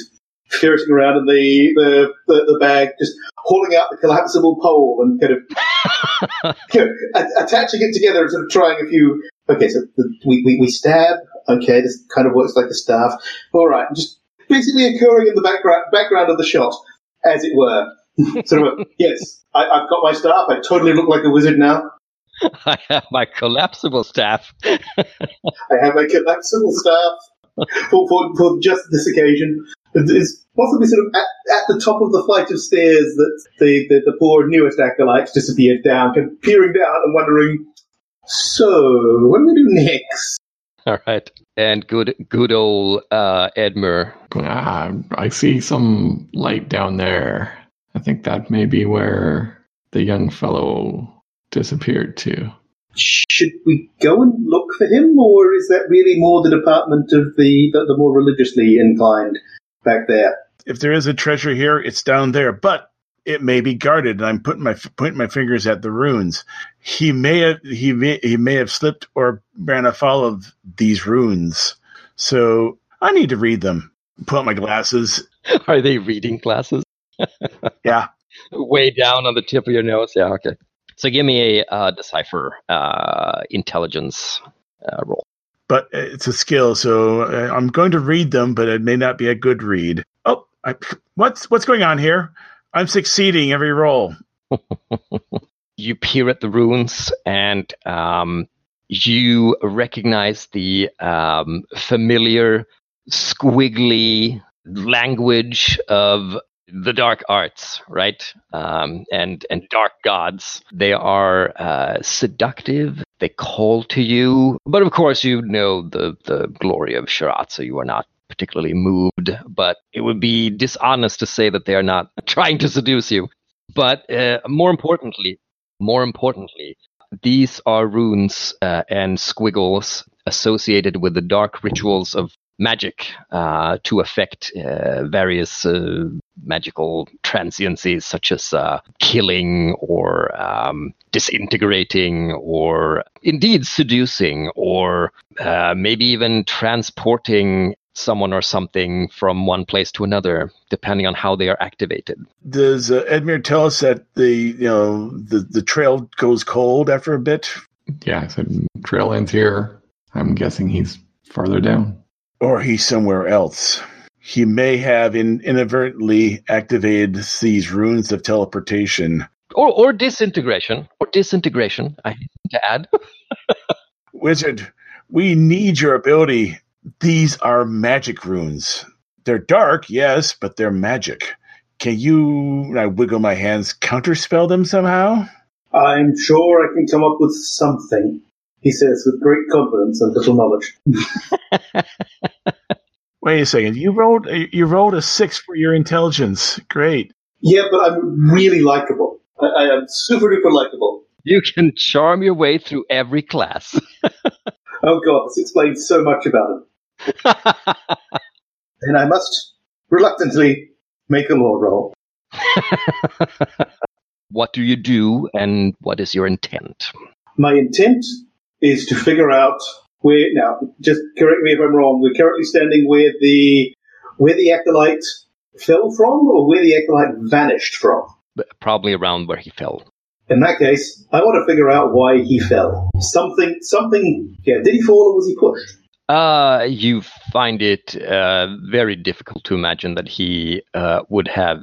ferreting around in the, the, the, the bag, just hauling out the collapsible pole and kind of you know, a- attaching it together and sort of trying a few... Okay, so the, we, we, we stab... Okay, this kind of works like a staff. All right, just basically occurring in the background background of the shot, as it were. Sort of, a, yes, I, I've got my staff. I totally look like a wizard now. I have my collapsible staff. I have my collapsible staff for, for, for just this occasion. It's possibly sort of at, at the top of the flight of stairs that the, the, the poor newest acolytes disappeared down, peering down and wondering, so, what do we do next? All right. And good good old uh, Edmer. Ah, I see some light down there. I think that may be where the young fellow disappeared to. Should we go and look for him, or is that really more the department of the, the, the more religiously inclined back there? If there is a treasure here, it's down there, but it may be guarded, and I'm putting my pointing my fingers at the runes. He may have he may, he may have slipped or ran afoul of these runes. So I need to read them. Put out my glasses. Are they reading glasses? Yeah. Way down on the tip of your nose. Yeah. Okay. So give me a uh, decipher uh, intelligence uh, roll. But it's a skill, so I'm going to read them, but it may not be a good read. Oh, I, what's what's going on here? I'm succeeding every roll. You peer at the runes, and um, you recognize the um, familiar, squiggly language of the dark arts, right? Um, and and dark gods. They are uh, seductive. They call to you, but of course you know the the glory of Sharat, so you are not particularly moved, but it would be dishonest to say that they are not trying to seduce you. But uh, more importantly, more importantly, these are runes uh, and squiggles associated with the dark rituals of magic uh, to affect uh, various uh, magical transiencies, such as uh, killing or um, disintegrating or indeed seducing or uh, maybe even transporting someone or something from one place to another, depending on how they are activated. Does uh, Edmure tell us that the you know the, the trail goes cold after a bit? Yeah, so trail ends here. I'm guessing he's farther down, or he's somewhere else. He may have in, inadvertently activated these runes of teleportation, or or disintegration, or disintegration. I need to add, wizard, we need your ability. These are magic runes. They're dark, yes, but they're magic. Can you, I wiggle my hands, counterspell them somehow? I'm sure I can come up with something, he says with great confidence and little knowledge. Wait a second. You rolled you rolled a six for your intelligence. Great. Yeah, but I'm really likable. I, I am super duper likable. You can charm your way through every class. Oh God, this explains so much about him. And I must reluctantly make a law roll. What do you do, and what is your intent? My intent is to figure out where. Now, just correct me if I'm wrong. We're currently standing where the where the acolyte fell from, or where the acolyte vanished from. Probably around where he fell. In that case, I want to figure out why he fell. Something, something. Yeah, did he fall or was he pushed? Uh, you find it uh, very difficult to imagine that he uh, would have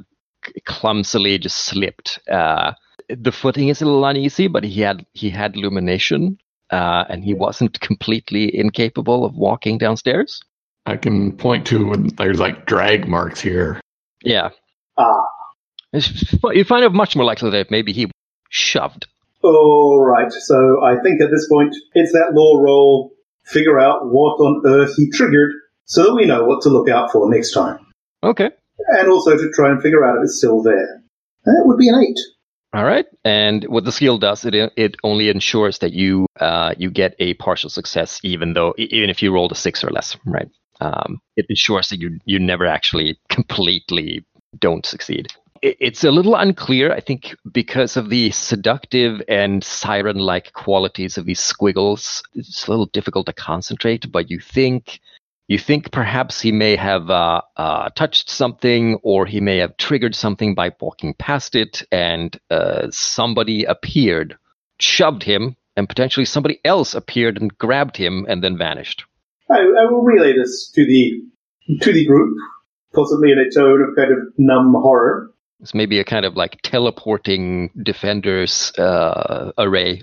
clumsily just slipped. Uh, the footing is a little uneasy, but he had he had illumination, uh, and he wasn't completely incapable of walking downstairs. I can point to when there's like drag marks here. Yeah. Ah. You find it much more likely that maybe he shoved. All right. So I think at this point, it's that law roll. Figure out what on earth he triggered so that we know what to look out for next time. Okay. And also to try and figure out if it's still there. That would be an eight. All right. And what the skill does, it it only ensures that you uh, you get a partial success, even though even if you rolled a six or less, right? Um, it ensures that you you never actually completely don't succeed. It, it's a little unclear, I think, because of the seductive and siren-like qualities of these squiggles. It's a little difficult to concentrate, but you think. You think perhaps he may have uh, uh, touched something, or he may have triggered something by walking past it, and uh, somebody appeared, shoved him, and potentially somebody else appeared and grabbed him and then vanished. I, I will relay this to the to the group, possibly in a tone of kind of numb horror. It's maybe a kind of like teleporting defenders uh, array.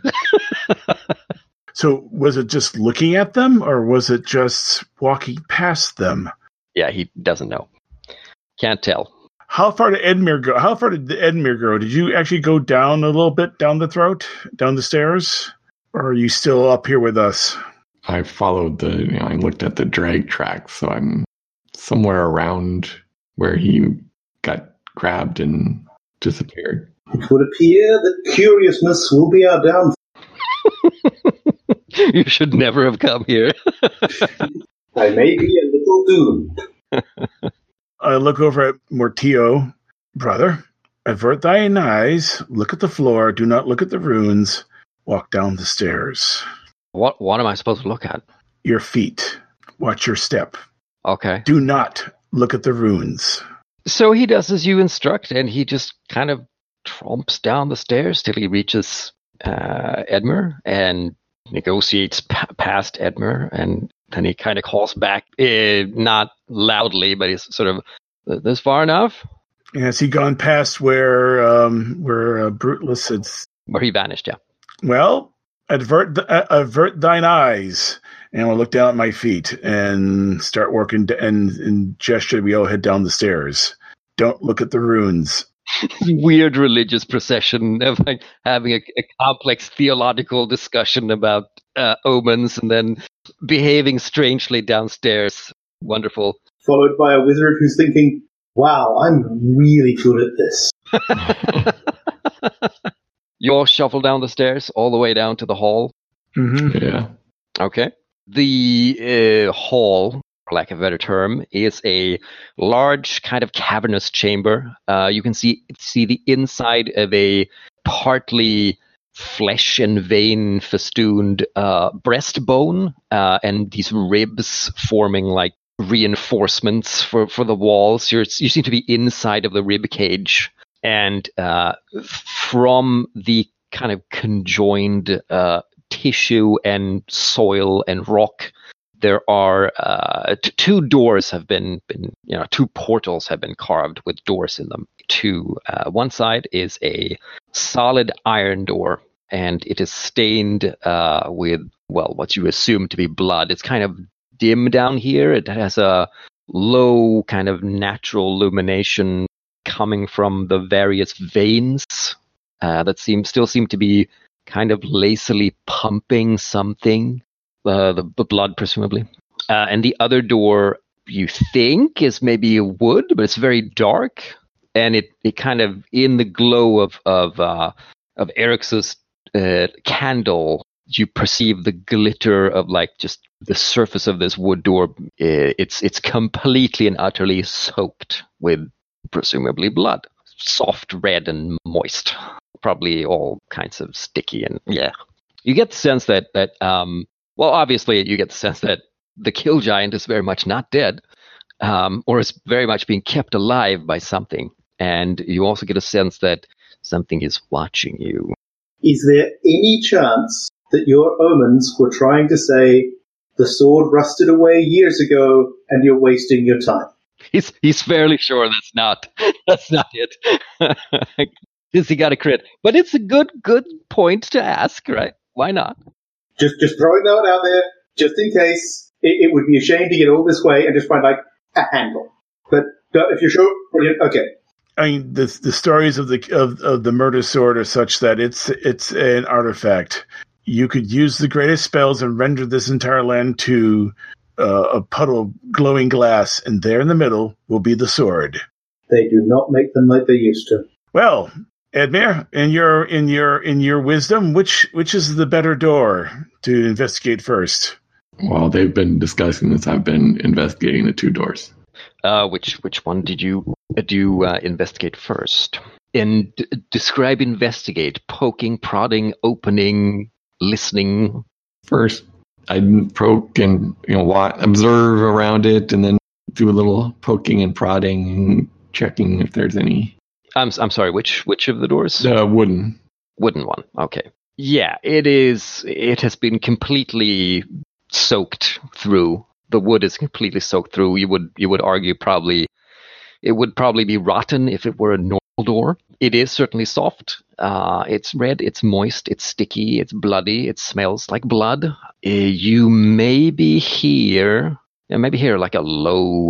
So was it just looking at them, or was it just walking past them? Yeah, he doesn't know. Can't tell. How far did Edmure go? How far did Edmure go? Did you actually go down a little bit, down the throat, down the stairs? Or are you still up here with us? I followed the, you know, I looked at the drag track, so I'm somewhere around where he got grabbed and disappeared. It would appear that curiousness will be our downfall. You should never have come here. I may be a little doomed. I look over at Mortillo. Brother, avert thine eyes, look at the floor, do not look at the runes, walk down the stairs. What What am I supposed to look at? Your feet. Watch your step. Okay. Do not look at the runes. So he does as you instruct, and he just kind of tromps down the stairs till he reaches uh, Edmure, and negotiates p- past Edmure, and then he kind of calls back, eh, not loudly, but he's sort of, this far enough? And has he gone past where um, where uh, Brutless had... Where he vanished, yeah. Well, advert th- uh, avert thine eyes, and I'll look down at my feet, and start working, d- and, and gesture, we all head down the stairs. Don't look at the runes. Weird religious procession of like, having a, a complex theological discussion about uh, omens, and then behaving strangely downstairs. Wonderful. Followed by a wizard who's thinking, wow, I'm really good at this. You all shuffle down the stairs all the way down to the hall. Mm-hmm. Yeah. Okay. The uh, hall, for lack of a better term, is a large kind of cavernous chamber. Uh, you can see see the inside of a partly flesh and vein festooned uh, breastbone, uh, and these ribs forming like reinforcements for, for the walls. You're, you seem to be inside of the rib cage, and uh, from the kind of conjoined uh, tissue and soil and rock. There are uh, t- two doors have been, been, you know, two portals have been carved with doors in them. To uh, one side is a solid iron door, and it is stained uh, with, well, what you assume to be blood. It's kind of dim down here. It has a low kind of natural illumination coming from the various veins uh, that seem still seem to be kind of lazily pumping something. Uh, the, the blood, presumably. Uh, and the other door you think is maybe a wood, but it's very dark, and it, it kind of in the glow of of uh, of Eryx's uh, candle, you perceive the glitter of like just the surface of this wood door. It's it's completely and utterly soaked with presumably blood, soft red and moist, probably all kinds of sticky and yeah. You get the sense that that um, well, obviously you get the sense that the kill giant is very much not dead, um, or is very much being kept alive by something. And you also get a sense that something is watching you. Is there any chance that your omens were trying to say the sword rusted away years ago and you're wasting your time? He's he's fairly sure that's not that's not it. He got a crit, but it's a good good point to ask, right? Why not? Just just throwing that out there, just in case. It, it would be a shame to get all this way and just find like a handle. But if you're sure, brilliant. Okay. I mean, the the stories of the of, of the murder sword are such that it's it's an artifact. You could use the greatest spells and render this entire land to uh, a puddle of glowing glass, and there in the middle will be the sword. They do not make them like they used to. Well, Edmir, in your in your in your wisdom, which which is the better door to investigate first? Well, they've been discussing this. I've been investigating the two doors. Uh, which which one did you do you, uh, investigate first? And d- describe investigate: poking, prodding, opening, listening. First, I poke and you know watch, observe around it, and then do a little poking and prodding, and checking if there's any. I'm I'm sorry. Which which of the doors? The wooden wooden one. Okay. Yeah, it is. It has been completely soaked through. The wood is completely soaked through. You would you would argue probably it would probably be rotten if it were a normal door. It is certainly soft. Uh, it's red. It's moist. It's sticky. It's bloody. It smells like blood. Uh, you maybe hear yeah, maybe hear like a low,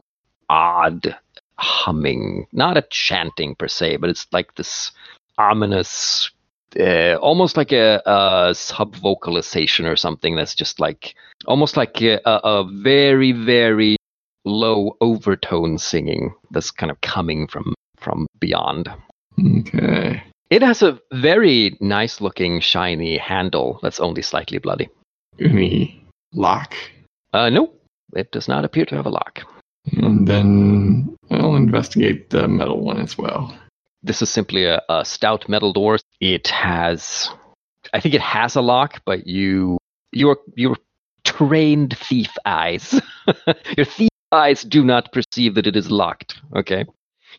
odd humming. Not a chanting per se, but it's like this ominous, uh, almost like a, a sub vocalization or something. That's just like. Almost like a, a very, very low overtone singing that's kind of coming from, from beyond. Okay. It has a very nice-looking, shiny handle that's only slightly bloody. Any lock? Uh, no. It does not appear to have a lock. And then I'll investigate the metal one as well. This is simply a, a stout metal door. It has... I think it has a lock, but you... You're... you're trained thief eyes. Your thief eyes do not perceive that it is locked, okay?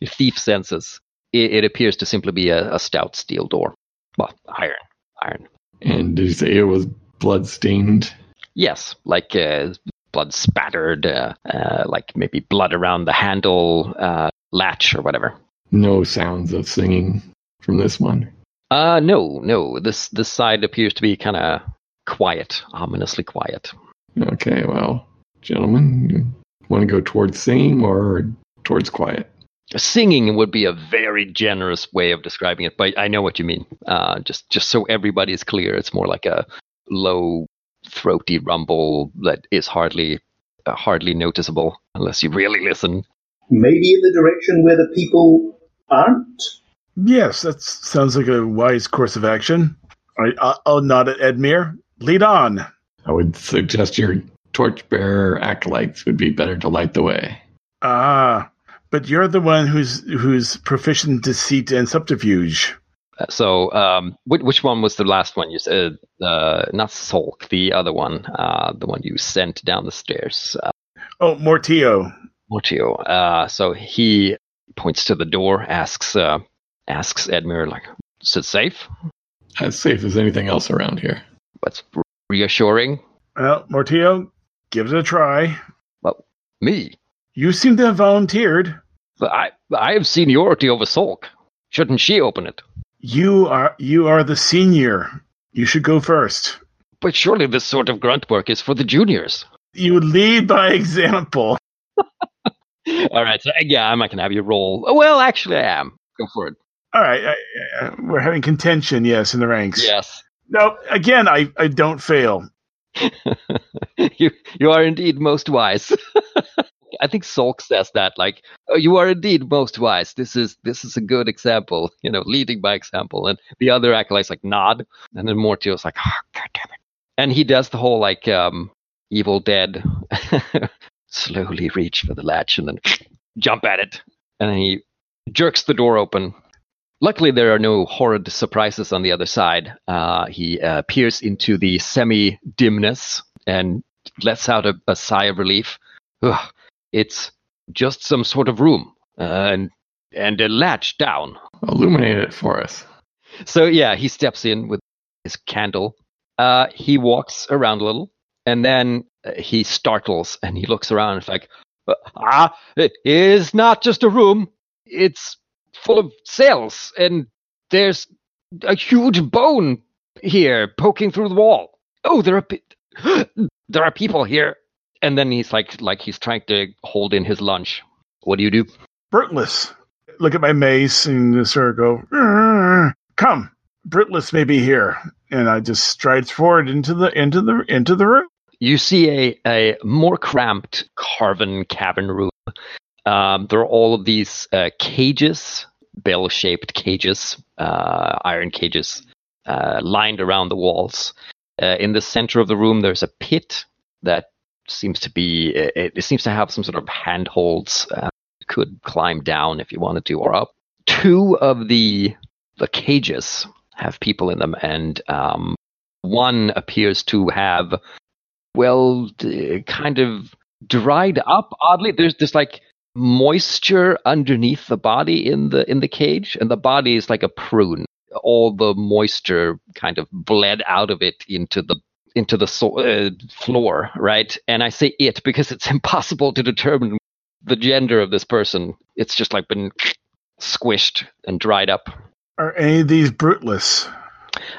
Your thief senses. It, it appears to simply be a, a stout steel door. Well, iron. Iron. And did you say it was blood-stained? Yes, like uh, blood spattered, uh, uh, like maybe blood around the handle, uh, latch, or whatever. No sounds of singing from this one? Uh, no, no. This, this side appears to be kind of... quiet, ominously quiet. Okay, well, gentlemen, you want to go towards singing or towards quiet? Singing would be a very generous way of describing it, but I know what you mean. Uh, just, just so everybody is clear, it's more like a low, throaty rumble that is hardly, uh, hardly noticeable unless you really listen. Maybe in the direction where the people aren't? Yes, that sounds like a wise course of action. All right, I'll, I'll nod at Edmir. Lead on. I would suggest your torchbearer acolytes would be better to light the way. Ah, but you're the one who's who's proficient in deceit and subterfuge. So, um, which, which one was the last one you said? Uh, not Sulk, the other one, uh, the one you sent down the stairs. Uh, oh, Mortillo. Mortillo. Uh, so he points to the door, asks uh, asks Edmir, like, is it safe? As safe as anything else around here. That's reassuring. Well, Mortillo, give it a try. Well, me? You seem to have volunteered. But I I have seniority over Sulk. Shouldn't she open it? You are you are the senior. You should go first. But surely this sort of grunt work is for the juniors. You lead by example. All right, so yeah, I'm not going to have you roll. Well, actually, I am. Go for it. All right, I, I, we're having contention, yes, in the ranks. Yes. No, again, I, I don't fail. you you are indeed most wise. I think Salk says that, like, oh, you are indeed most wise. This is this is a good example, you know, leading by example. And the other acolyte's like, nod. And then Mortio's like, oh, God damn it. And he does the whole, like, um, Evil Dead, slowly reach for the latch and then jump at it. And then he jerks the door open. Luckily, there are no horrid surprises on the other side. Uh, he uh, peers into the semi-dimness and lets out a, a sigh of relief. Ugh, it's just some sort of room, uh, and and a latch down. Illuminate it for us. So yeah, he steps in with his candle. Uh, he walks around a little, and then uh, he startles and he looks around and is like, ah, it is not just a room. It's full of cells, and there's a huge bone here poking through the wall. Oh, there are pe- there are people here. And then he's like, like he's trying to hold in his lunch. What do you do? Britless. Look at my mace and sort of go, come, Britless may be here. And I just stride forward into the into the into the room. You see a a more cramped, carven cavern room. Um, there are all of these uh, cages, bell-shaped cages, uh, iron cages, uh, lined around the walls. Uh, in the center of the room, there's a pit that seems to be, it, it seems to have some sort of handholds. Uh, could climb down if you wanted to, or up. Two of the the cages have people in them, and um, one appears to have, well, d- kind of dried up oddly. There's this like moisture underneath the body in the in the cage, and the body is like a prune. All the moisture kind of bled out of it into the into the so- uh, floor, right? And I say it because it's impossible to determine the gender of this person. It's just like been squished and dried up. Are any of these Bruteless?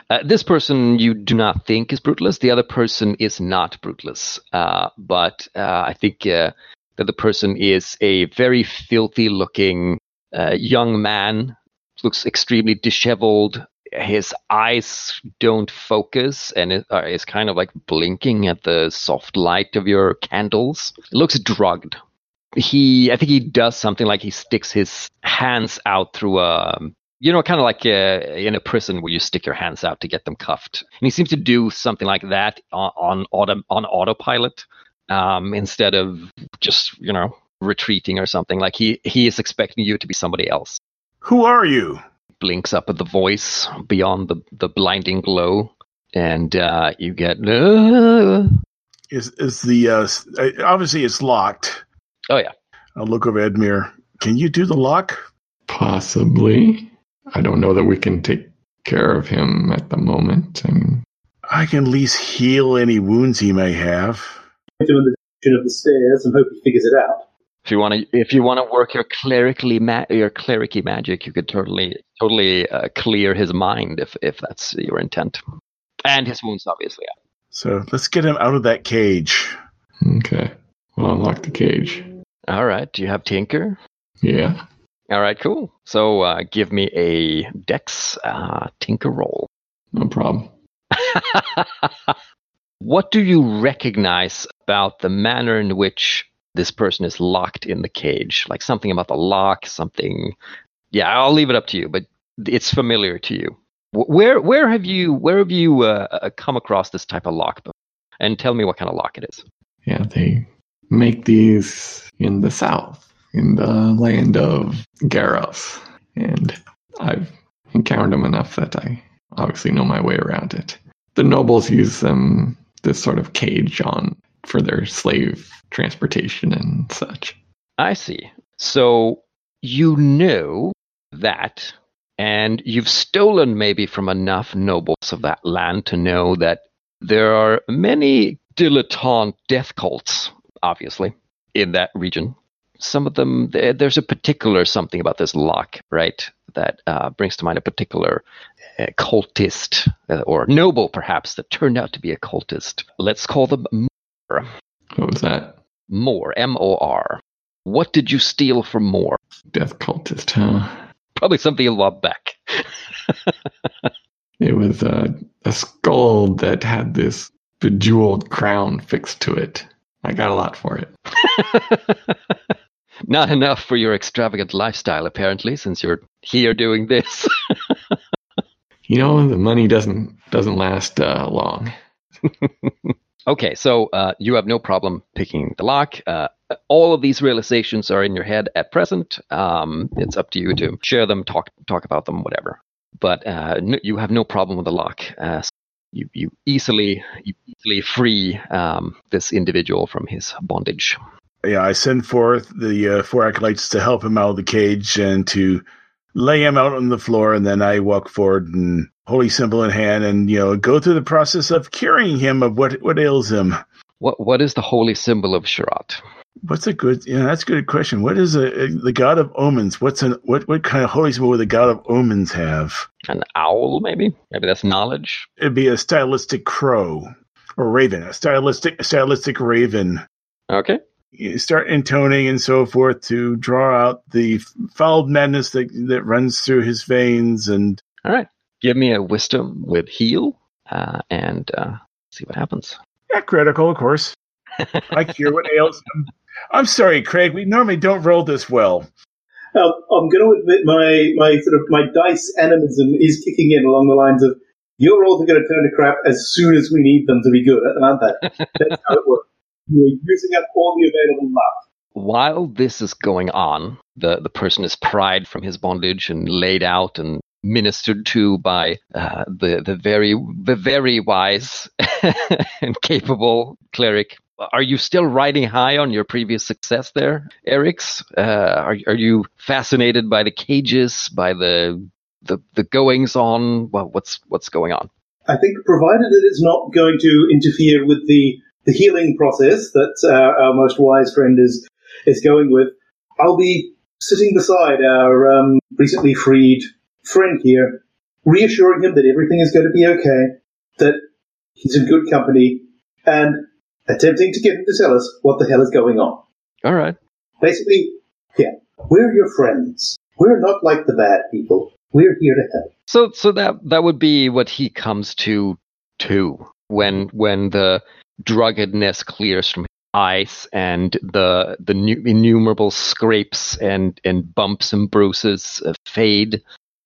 Uh, this person you do not think is Bruteless. The other person is not Bruteless. Uh, but uh, I think uh, that the person is a very filthy-looking uh, young man. Looks extremely disheveled. His eyes don't focus, and it uh, is kind of like blinking at the soft light of your candles. It looks drugged. He, I think he does something like he sticks his hands out through a, you know, kind of like a, in a prison where you stick your hands out to get them cuffed. And he seems to do something like that on on, auto, on autopilot um, instead of just, you know, retreating or something. Like he, he is expecting you to be somebody else. Who are you? Blinks up at the voice beyond the, the blinding glow, and uh, you get uh, is is the uh, obviously it's locked. Oh yeah. I'll look over Edmure. Can you do the lock? Possibly. I don't know that we can take care of him at the moment. I mean, I can at least heal any wounds he may have. Put him in the direction of the stairs and hope he figures it out. If you want to, if you want to work your clerically ma- your clericy magic, you could totally, totally uh, clear his mind if, if that's your intent, and his wounds, obviously. Yeah. So let's get him out of that cage. Okay, we'll unlock the cage. All right. Do you have Tinker? Yeah. All right. Cool. So uh, give me a Dex uh, Tinker roll. No problem. What do you recognize about the manner in which this person is locked in the cage? Like something about the lock, something. Yeah, I'll leave it up to you, but it's familiar to you. Where where have you where have you uh, come across this type of lock before? And tell me what kind of lock it is. Yeah, they make these in the south, in the land of Garros. And I've encountered them enough that I obviously know my way around it. The nobles use them, this sort of cage on, for their slave transportation and such. I see. So you know that, and you've stolen maybe from enough nobles of that land to know that there are many dilettante death cults, obviously, in that region. Some of them, there's a particular something about this lock, right, that uh, brings to mind a particular uh, cultist, uh, or noble, perhaps, that turned out to be a cultist. Let's call them Moore. What was that? Moore, M O R. What did you steal from Moore? Death cultist, huh? Probably something a while back. It was uh, a skull that had this bejeweled crown fixed to it. I got a lot for it. Not enough for your extravagant lifestyle, apparently, since you're here doing this. You know, the money doesn't doesn't last uh, long. Okay, so uh, you have no problem picking the lock. Uh, all of these realizations are in your head at present. Um, it's up to you to share them, talk talk about them, whatever. But uh, no, you have no problem with the lock. Uh, so you you easily you easily free um, this individual from his bondage. Yeah, I send forth the uh, four acolytes to help him out of the cage and to lay him out on the floor, and then I walk forward and holy symbol in hand, and you know, go through the process of curing him of what what ails him. What what is the holy symbol of Sharat? What's a good? Yeah, you know, that's a good question. What is a, a the god of omens? What's an what what kind of holy symbol would the god of omens have? An owl, maybe. Maybe that's knowledge. It'd be a stylistic crow or raven. A stylistic a stylistic raven. Okay. You start intoning and so forth to draw out the foul madness that that runs through his veins. And all right, give me a wisdom with heal, uh, and uh, see what happens. Yeah, critical, of course. I cure what ails him. I'm sorry, Craig. We normally don't roll this well. Um, I'm going to admit my my sort of my dice animism is kicking in along the lines of your rolls are going to turn to crap as soon as we need them to be good, aren't they? That's how it works. You're using up all the available luck. While this is going on, the, the person is pried from his bondage and laid out and ministered to by uh, the the very the very wise and capable cleric. Are you still riding high on your previous success there, Eryx? Uh, are are you fascinated by the cages, by the the, the goings on? Well, what's what's going on? I think, provided that it's not going to interfere with the the healing process that uh, our most wise friend is is going with, I'll be sitting beside our um, recently freed friend here, reassuring him that everything is going to be okay, that he's in good company, and attempting to get him to tell us what the hell is going on. All right. Basically, yeah, we're your friends. We're not like the bad people. We're here to help. So so that that would be what he comes to, too, when when the druggedness clears from his eyes, and the the new, innumerable scrapes and, and bumps and bruises fade,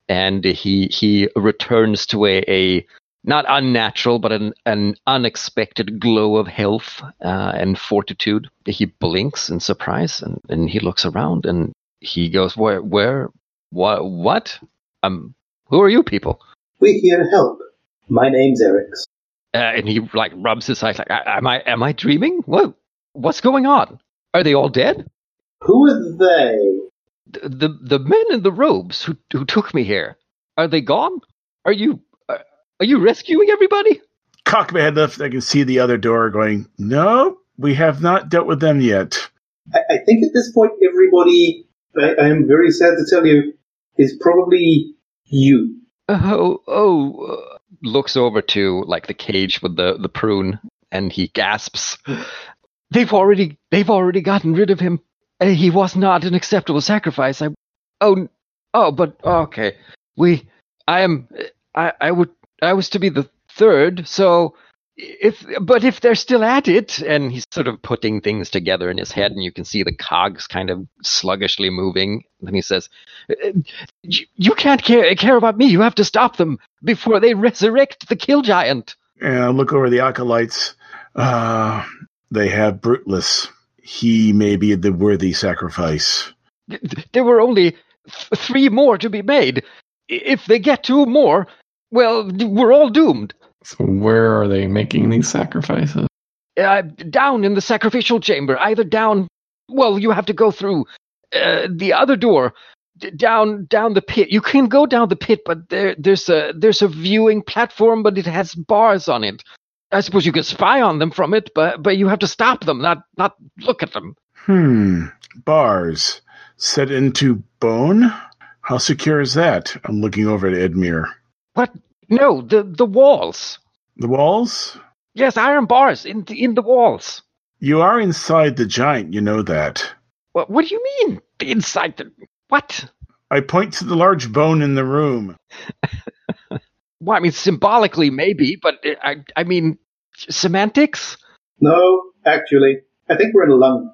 and he he returns to a, a not unnatural but an, an unexpected glow of health uh, and fortitude. He blinks in surprise, and, and he looks around, and he goes, "Where? Where? What? What? Um, who are you people?" "We're here to help. My name's Eryx." Uh, and he like rubs his eyes, like, "Am I? Am I dreaming? What? What's going on? Are they all dead?" "Who are they?" The the, the men in the robes who who took me here. Are they gone? Are you uh, are you rescuing everybody?" Cock my head left. I can see the other door going, "No, we have not dealt with them yet." I, I think at this point, everybody, I, I am very sad to tell you, is probably you. Oh oh. Uh... looks over to like the cage with the, the prune, and he gasps, They've already they've already gotten rid of him. He was not an acceptable sacrifice. I oh oh but okay. We I am I, I would I was to be the third, so if but if they're still at it, and he's sort of putting things together in his head, and you can see the cogs kind of sluggishly moving. Then he says, "You can't care care about me. You have to stop them before they resurrect the kill giant." And I look over the acolytes. Uh, they have Brutless. He may be the worthy sacrifice. There were only th- three more to be made. If they get two more, well, we're all doomed. So where are they making these sacrifices? Uh, down in the sacrificial chamber. Either down... Well, you have to go through uh, the other door. D- down down the pit. You can go down the pit, but there there's a there's a viewing platform, but it has bars on it. I suppose you could spy on them from it, but but you have to stop them, not, not look at them. Hmm. Bars. Set into bone? How secure is that? I'm looking over at Edmure. What? No, the, the walls. The walls? Yes, iron bars in the, in the walls. You are inside the giant, you know that. What, what do you mean, inside the... What? I point to the large bone in the room. Well, I mean, symbolically, maybe, but I I mean, semantics? No, actually. I think we're in a lung.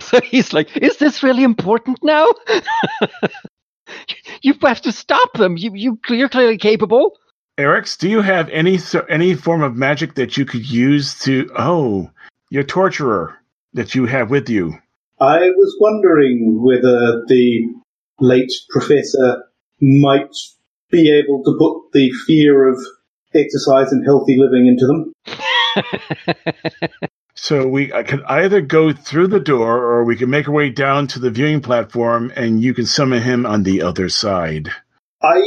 So he's like, is this really important now? You have to stop them. You, you, you're clearly capable. Eryx, do you have any so, any form of magic that you could use to... Oh, your torturer that you have with you. I was wondering whether the late professor might be able to put the fear of exercise and healthy living into them. So we I could either go through the door, or we can make our way down to the viewing platform, and you can summon him on the other side. I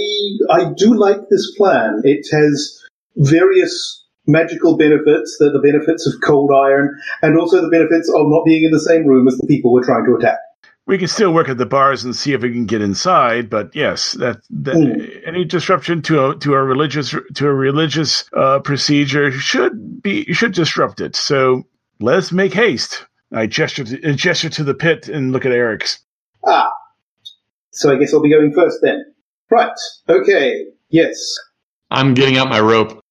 I do like this plan. It has various magical benefits, the, the benefits of cold iron, and also the benefits of not being in the same room as the people we're trying to attack. We can still work at the bars and see if we can get inside, but yes, that, that mm. any disruption to a to a religious to a religious uh, procedure should be should disrupt it. So let's make haste. I gesture to, gesture to the pit and look at Eryx. Ah, so I guess I'll be going first then. Right. Okay. Yes. I'm getting out my rope.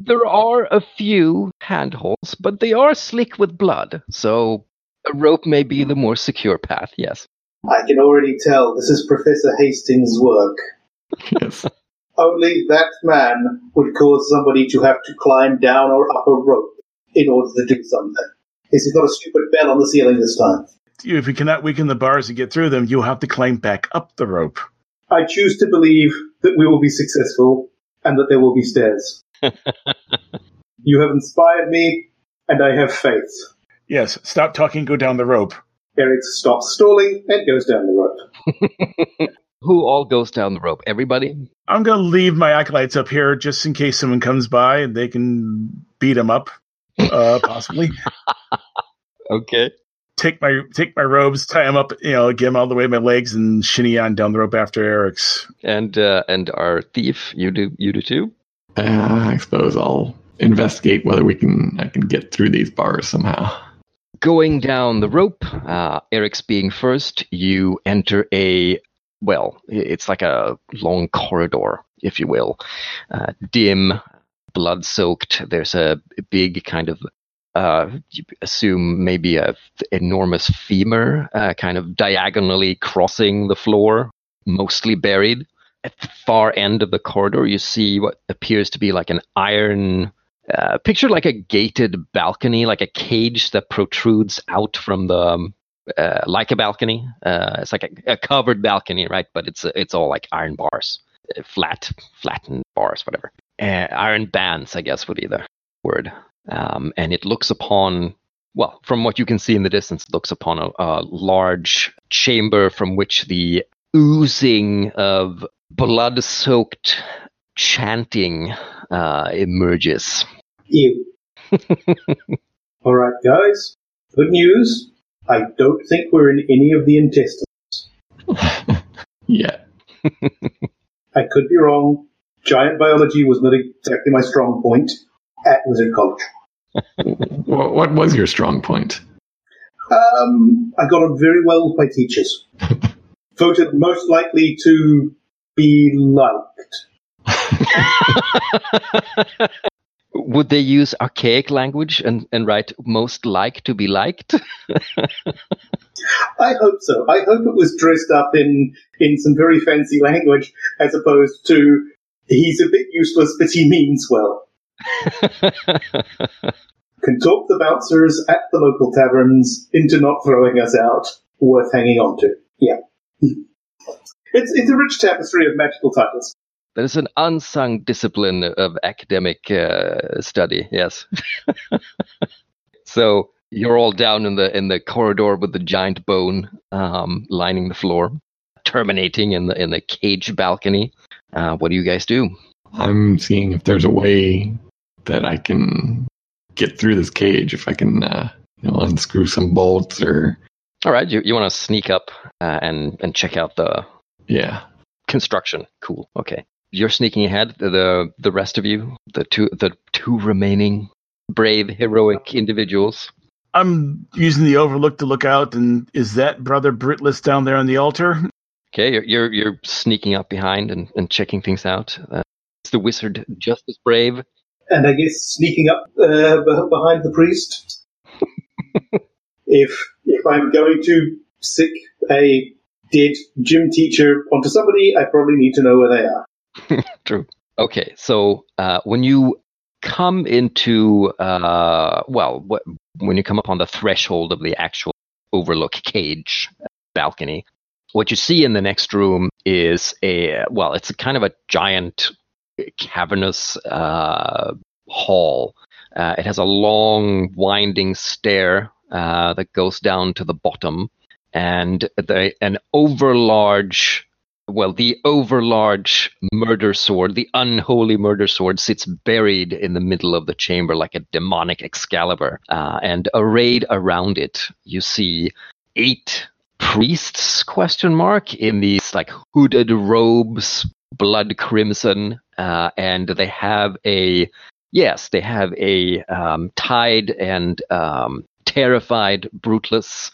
There are a few handholds, but they are slick with blood, so a rope may be the more secure path, yes. I can already tell this is Professor Hastings' work. Yes. Only that man would cause somebody to have to climb down or up a rope in order to do something. Is he got a stupid bell on the ceiling this time? If we cannot weaken the bars and get through them, you'll have to climb back up the rope. I choose to believe that we will be successful and that there will be stairs. You have inspired me, and I have faith. Yes, stop talking, go down the rope. Eryx stops stalling and goes down the rope. Who all goes down the rope? Everybody? I'm going to leave my acolytes up here just in case someone comes by and they can beat them up, uh, possibly. Okay. Take my take my robes, tie them up, you know, get them all the way to my legs, and shinny on down the rope after Eryx. And uh, and our thief, you do you do too? Uh, I suppose I'll investigate whether we can I can get through these bars somehow. Going down the rope, uh, Eryx being first, you enter a, well, it's like a long corridor, if you will. Uh, dim, blood-soaked. There's a big kind of, uh, you assume maybe a enormous femur, uh, kind of diagonally crossing the floor, mostly buried. At the far end of the corridor, you see what appears to be like an iron... Uh, picture like a gated balcony, like a cage that protrudes out from the, um, uh, like a balcony. Uh, it's like a, a covered balcony, right? But it's it's all like iron bars, flat, flattened bars, whatever. Uh, iron bands, I guess, would be the word. Um, and it looks upon, well, from what you can see in the distance, it looks upon a, a large chamber from which the oozing of blood-soaked chanting uh, emerges. Ew. All right, guys. Good news. I don't think we're in any of the intestines. Yeah. I could be wrong. Giant biology was not exactly my strong point at Wizard College. What was your strong point? Um, I got on very well with my teachers. Voted most likely to be liked. Would they use archaic language and, and write most like to be liked? I hope so. I hope it was dressed up in, in some very fancy language as opposed to he's a bit useless but he means well. Can talk the bouncers at the local taverns into not throwing us out. Worth hanging on to. Yeah. It's it's a rich tapestry of magical titles. There's an unsung discipline of academic uh, study, yes. So you're all down in the in the corridor with the giant bone um, lining the floor, terminating in the in the cage balcony. Uh, what do you guys do? I'm seeing if there's a way that I can get through this cage. If I can uh, you know, unscrew some bolts or. All right, you you want to sneak up uh, and and check out the yeah construction. Cool. Okay, you're sneaking ahead. The the rest of you, the two the two remaining brave heroic individuals. I'm using the overlook to look out. And is that Brother Britless down there on the altar? Okay, you're you're, you're sneaking up behind and, and checking things out. Uh, is the wizard just as brave? and I guess sneaking up uh, behind the priest. if if I'm going to sic a dead gym teacher onto somebody, I probably need to know where they are. True. Okay, so uh, when you come into, uh, well, wh- when you come upon the threshold of the actual overlook cage uh, balcony, what you see in the next room is a, well, it's a kind of a giant cavernous uh, hall. Uh, it has a long winding stair uh, that goes down to the bottom, and the, an overlarge, well, the overlarge murder sword, the unholy murder sword, sits buried in the middle of the chamber like a demonic Excalibur. Uh, and arrayed around it, you see eight priests, question mark, in these like hooded robes, blood crimson, uh, and they have a, yes, they have a um, tied and um, terrified Brutalus,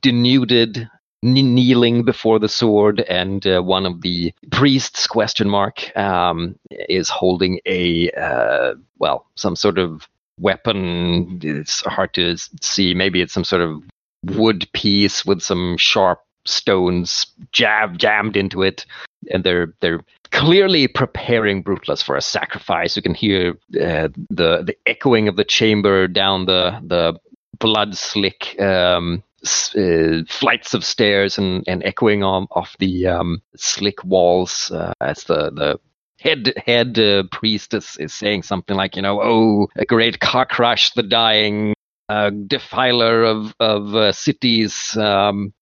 denuded, kne- kneeling before the sword, and uh, one of the priests, question mark, um, is holding a, uh, well, some sort of weapon. It's hard to see. Maybe it's some sort of wood piece with some sharp stones jab jammed into it, and they're they're clearly preparing Brutalus for a sacrifice. You can hear uh, the the echoing of the chamber down the the blood slick um, s- uh, flights of stairs and, and echoing on off the um, slick walls uh, as the the head head uh, priestess is saying something like, you know, oh, a great Kar-Krash, the dying uh, defiler of of uh, cities. Um,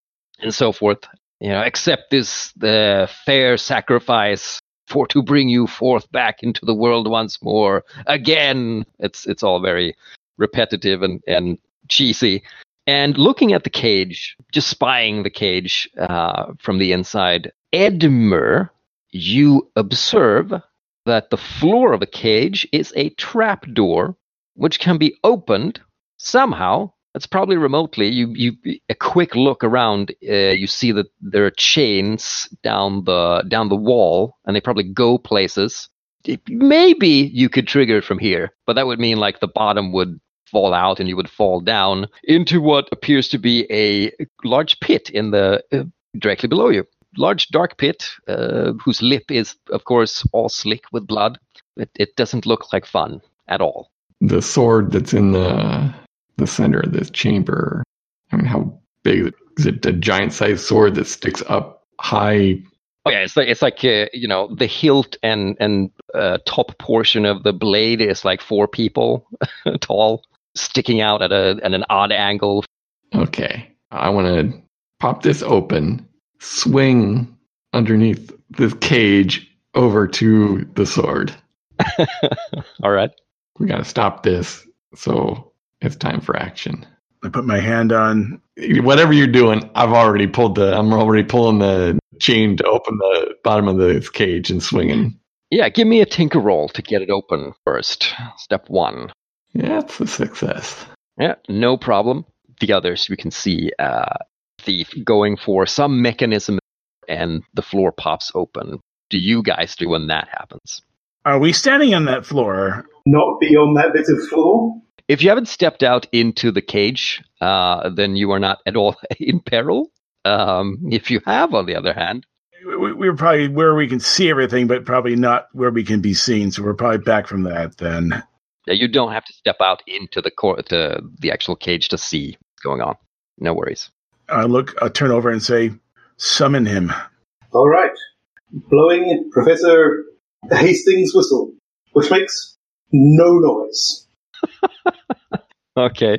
And so forth, you know. Accept this the uh, fair sacrifice for to bring you forth back into the world once more. Again, it's it's all very repetitive and, and cheesy. And looking at the cage, just spying the cage uh, from the inside, Edmer, you observe that the floor of the cage is a trapdoor which can be opened somehow. It's probably remotely. You, you a quick look around. Uh, you see that there are chains down the down the wall, and they probably go places. It, maybe you could trigger it from here, but that would mean like the bottom would fall out, and you would fall down into what appears to be a large pit in the uh, directly below you. Large dark pit, uh, whose lip is, of course, all slick with blood. It, it doesn't look like fun at all. The sword that's in the. The center of this chamber. I mean, how big is it? A giant-sized sword that sticks up high. Oh yeah, it's like it's like uh, you know, the hilt and and uh, top portion of the blade is like four people tall, sticking out at a at an odd angle. Okay, I want to pop this open, swing underneath this cage over to the sword. All right, we gotta stop this. So. It's time for action. I put my hand on whatever you're doing. I've already pulled the. I'm already pulling the chain to open the bottom of the cage and swinging. Yeah, give me a tinker roll to get it open first. Step one. Yeah, it's a success. Yeah, no problem. The others, we can see uh, thief going for some mechanism, and the floor pops open. Do you guys do when that happens? Are we standing on that floor? Not beyond that bit of floor. If you haven't stepped out into the cage, uh, then you are not at all in peril. Um, if you have, on the other hand... We, we're probably where we can see everything, but probably not where we can be seen, so we're probably back from that then. Yeah, you don't have to step out into the cor- to the actual cage to see what's going on. No worries. I look, I turn over and say, summon him. All right. Blowing Professor Hastings' whistle, which makes no noise. Okay.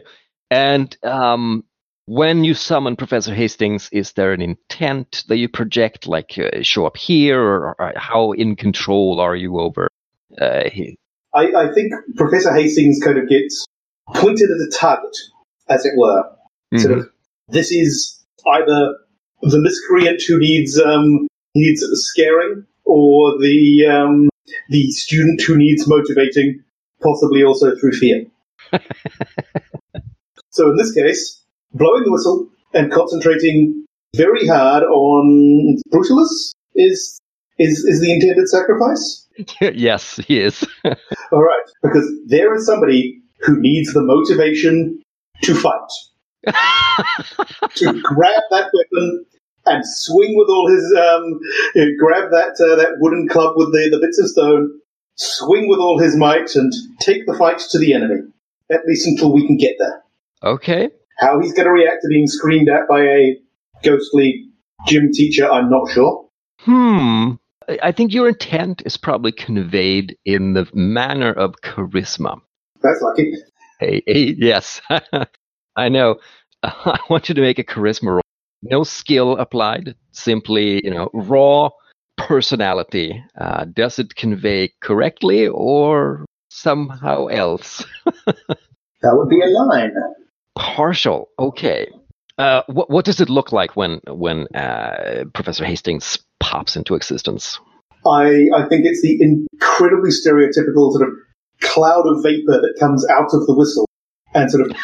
And um, when you summon Professor Hastings, is there an intent that you project, like uh, show up here, or, or how in control are you over uh, him? I, I think Professor Hastings kind of gets pointed at a target, as it were. Mm-hmm. Sort of, this is either the miscreant who needs um, needs scaring, or the um, the student who needs motivating, possibly also through fear. So in this case, blowing the whistle and concentrating very hard on Brutalus is Is is the intended sacrifice? Yes, he is. All right, because there is somebody who needs the motivation to fight. To grab that weapon and swing with all his, um, you know, grab that uh, that wooden club with the, the bits of stone, swing with all his might, and take the fight to the enemy, at least until we can get there. Okay. How he's going to react to being screamed at by a ghostly gym teacher, I'm not sure. Hmm. I think your intent is probably conveyed in the manner of charisma. That's lucky. Hey, hey, yes. I know. Uh, I want you to make a charisma roll. No skill applied. Simply, you know, raw personality. Uh, does it convey correctly or somehow else? That would be a line. Partial. Okay. Uh, what, what does it look like when when uh, Professor Hastings pops into existence? I I think it's the incredibly stereotypical sort of cloud of vapor that comes out of the whistle and sort of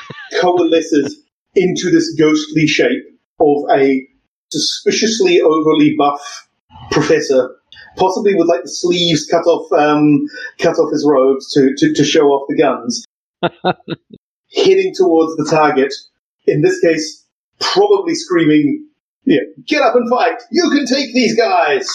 coalesces into this ghostly shape of a suspiciously overly buff professor, possibly with like the sleeves cut off, um, cut off his robes to, to, to show off the guns, heading towards the target. In this case, probably screaming, yeah, "Get up and fight! You can take these guys!"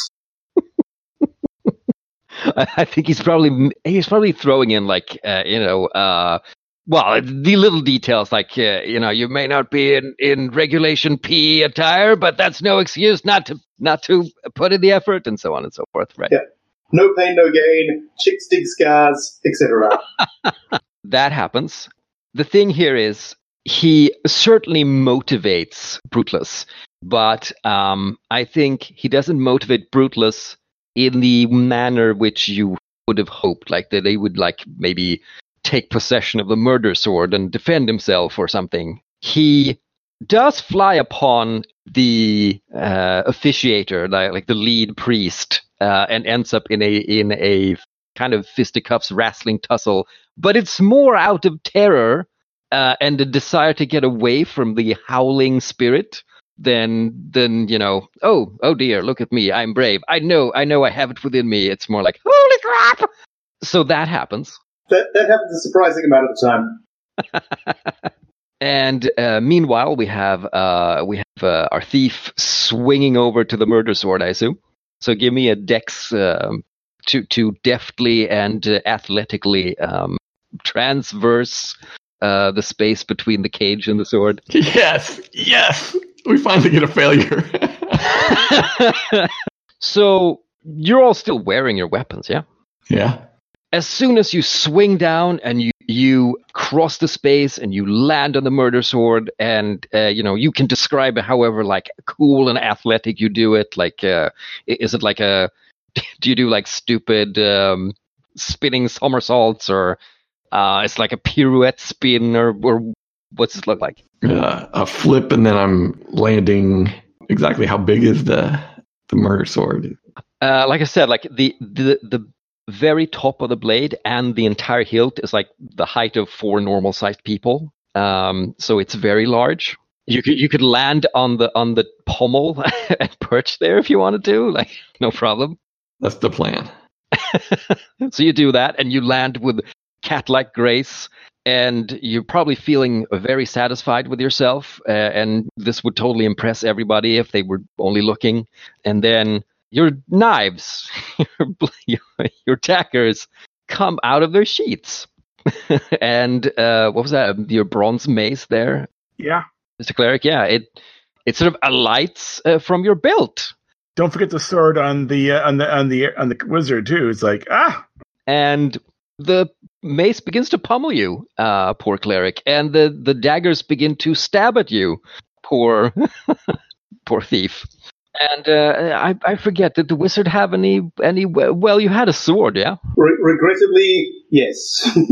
I think he's probably he's probably throwing in like uh, you know. Uh, Well, the little details, like, uh, you know, you may not be in, in Regulation P attire, but that's no excuse not to not to put in the effort, and so on and so forth, right? Yeah. No pain, no gain, chicks dig scars, et cetera. That happens. The thing here is, he certainly motivates Brutless, but um, I think he doesn't motivate Brutless in the manner which you would have hoped, like that they would, like, maybe take possession of the murder sword and defend himself or something. He does fly upon the uh, officiator, like, like the lead priest, uh, and ends up in a in a kind of fisticuffs wrestling tussle. But it's more out of terror uh, and a desire to get away from the howling spirit than than you know. Oh, oh dear! Look at me! I'm brave. I know. I know. I have it within me. It's more like holy crap. So that happens. That, that happens a surprising amount of the time. And uh, meanwhile, we have uh, we have uh, our thief swinging over to the murder sword, I assume. So give me a dex um, to to deftly and uh, athletically um, transverse uh, the space between the cage and the sword. Yes, yes, we finally get a failure. So you're all still wearing your weapons, yeah? Yeah. As soon as you swing down and you, you cross the space and you land on the murder sword, and uh, you know, you can describe it however like cool and athletic you do it. Like, uh, is it like a? Do you do like stupid um, spinning somersaults, or uh, it's like a pirouette spin, or, or what's it look like? Uh, a flip, and then I'm landing. Exactly how big is the the murder sword? Uh, like I said, like the the the. very top of the blade and the entire hilt is like the height of four normal sized people, um so it's very large. You could you could land on the on the pommel and perch there if you wanted to, like, no problem. That's the plan. So you do that and you land with cat-like grace, and you're probably feeling very satisfied with yourself, uh, and this would totally impress everybody if they were only looking. And then your knives, your, your daggers come out of their sheaths. And uh, what was that? Your bronze mace there? Yeah. Mister Cleric, yeah. It it sort of alights uh, from your belt. Don't forget the sword on the uh, on the on the on the wizard too. It's like, ah. And the mace begins to pummel you, uh, poor cleric, and the, the daggers begin to stab at you, poor poor thief. And uh, I, I forget, did the wizard have any, any... Well, you had a sword, yeah? Re- regrettably, yes.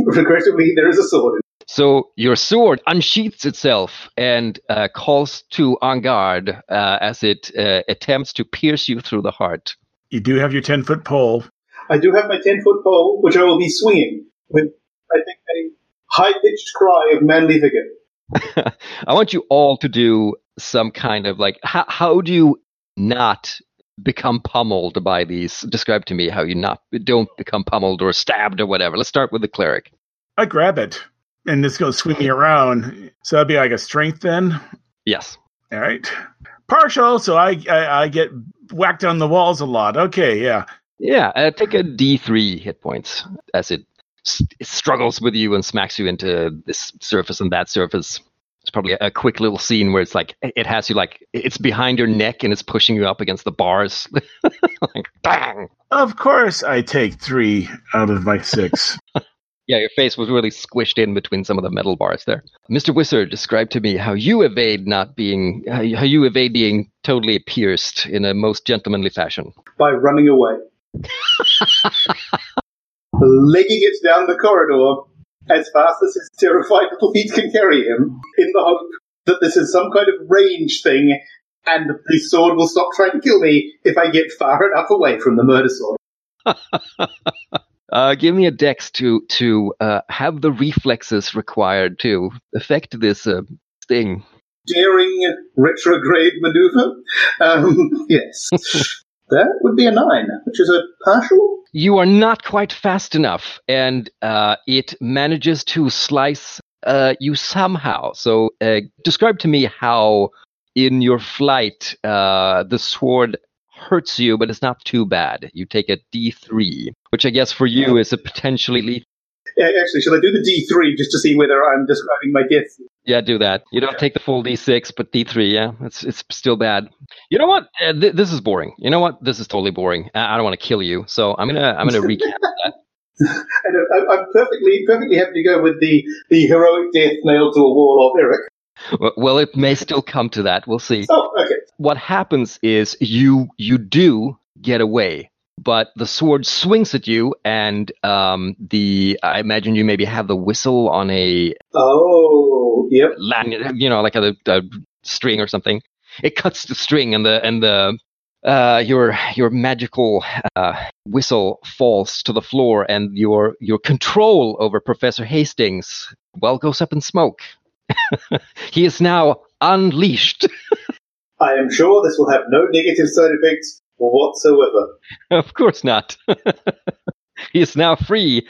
Regrettably, there is a sword. So your sword unsheaths itself and uh, calls to en garde uh, as it uh, attempts to pierce you through the heart. You do have your ten-foot pole. I do have my ten-foot pole, which I will be swinging with, I think, a high-pitched cry of manly vigor. I want you all to do some kind of, like, how, how do you not become pummeled by these. Describe to me how you not don't become pummeled or stabbed or whatever. Let's start with the cleric. I grab it and just go swinging around. So that'd be like a strength then? Yes. All right. Partial, so I I, I get whacked on the walls a lot. Okay, yeah. Yeah, uh, take a D three hit points as it, st- it struggles with you and smacks you into this surface and that surface. It's probably a quick little scene where it's like, it has you like, it's behind your neck and it's pushing you up against the bars. Like, bang! Of course I take three out of my six. Yeah, your face was really squished in between some of the metal bars there. Mister Wizard, describe to me how you evade not being, how you evade being totally pierced in a most gentlemanly fashion. By running away. Legging it down the corridor as fast as his terrified feet can carry him, in the hope that this is some kind of range thing and the sword will stop trying to kill me if I get far enough away from the murder sword. uh, give me a dex to to uh, have the reflexes required to affect this uh, thing. Daring retrograde maneuver? Um, yes. That would be a nine, which is a partial. You are not quite fast enough, and uh, it manages to slice uh, you somehow. So uh, describe to me how, in your flight, uh, the sword hurts you, but it's not too bad. You take a D three, which I guess for you is a potentially lethal. Actually, shall I do the D three just to see whether I'm describing my death? Yeah, do that. You don't take the full D six, but D three, yeah, it's it's still bad. You know what? Uh, th- this is boring. You know what? This is totally boring. I, I don't want to kill you, so I'm gonna I'm gonna recap that. I know, I'm perfectly perfectly happy to go with the, the heroic death nailed to a wall of Eryx. Well, well, it may still come to that. We'll see. Oh, okay. What happens is you you do get away. But the sword swings at you, and um, the I imagine you maybe have the whistle on a oh yep lanyard, you know, like a, a string or something. It cuts the string, and the and the uh, your your magical uh, whistle falls to the floor, and your your control over Professor Hastings well goes up in smoke. He is now unleashed. I am sure this will have no negative side effects whatsoever. Of course not. He is now free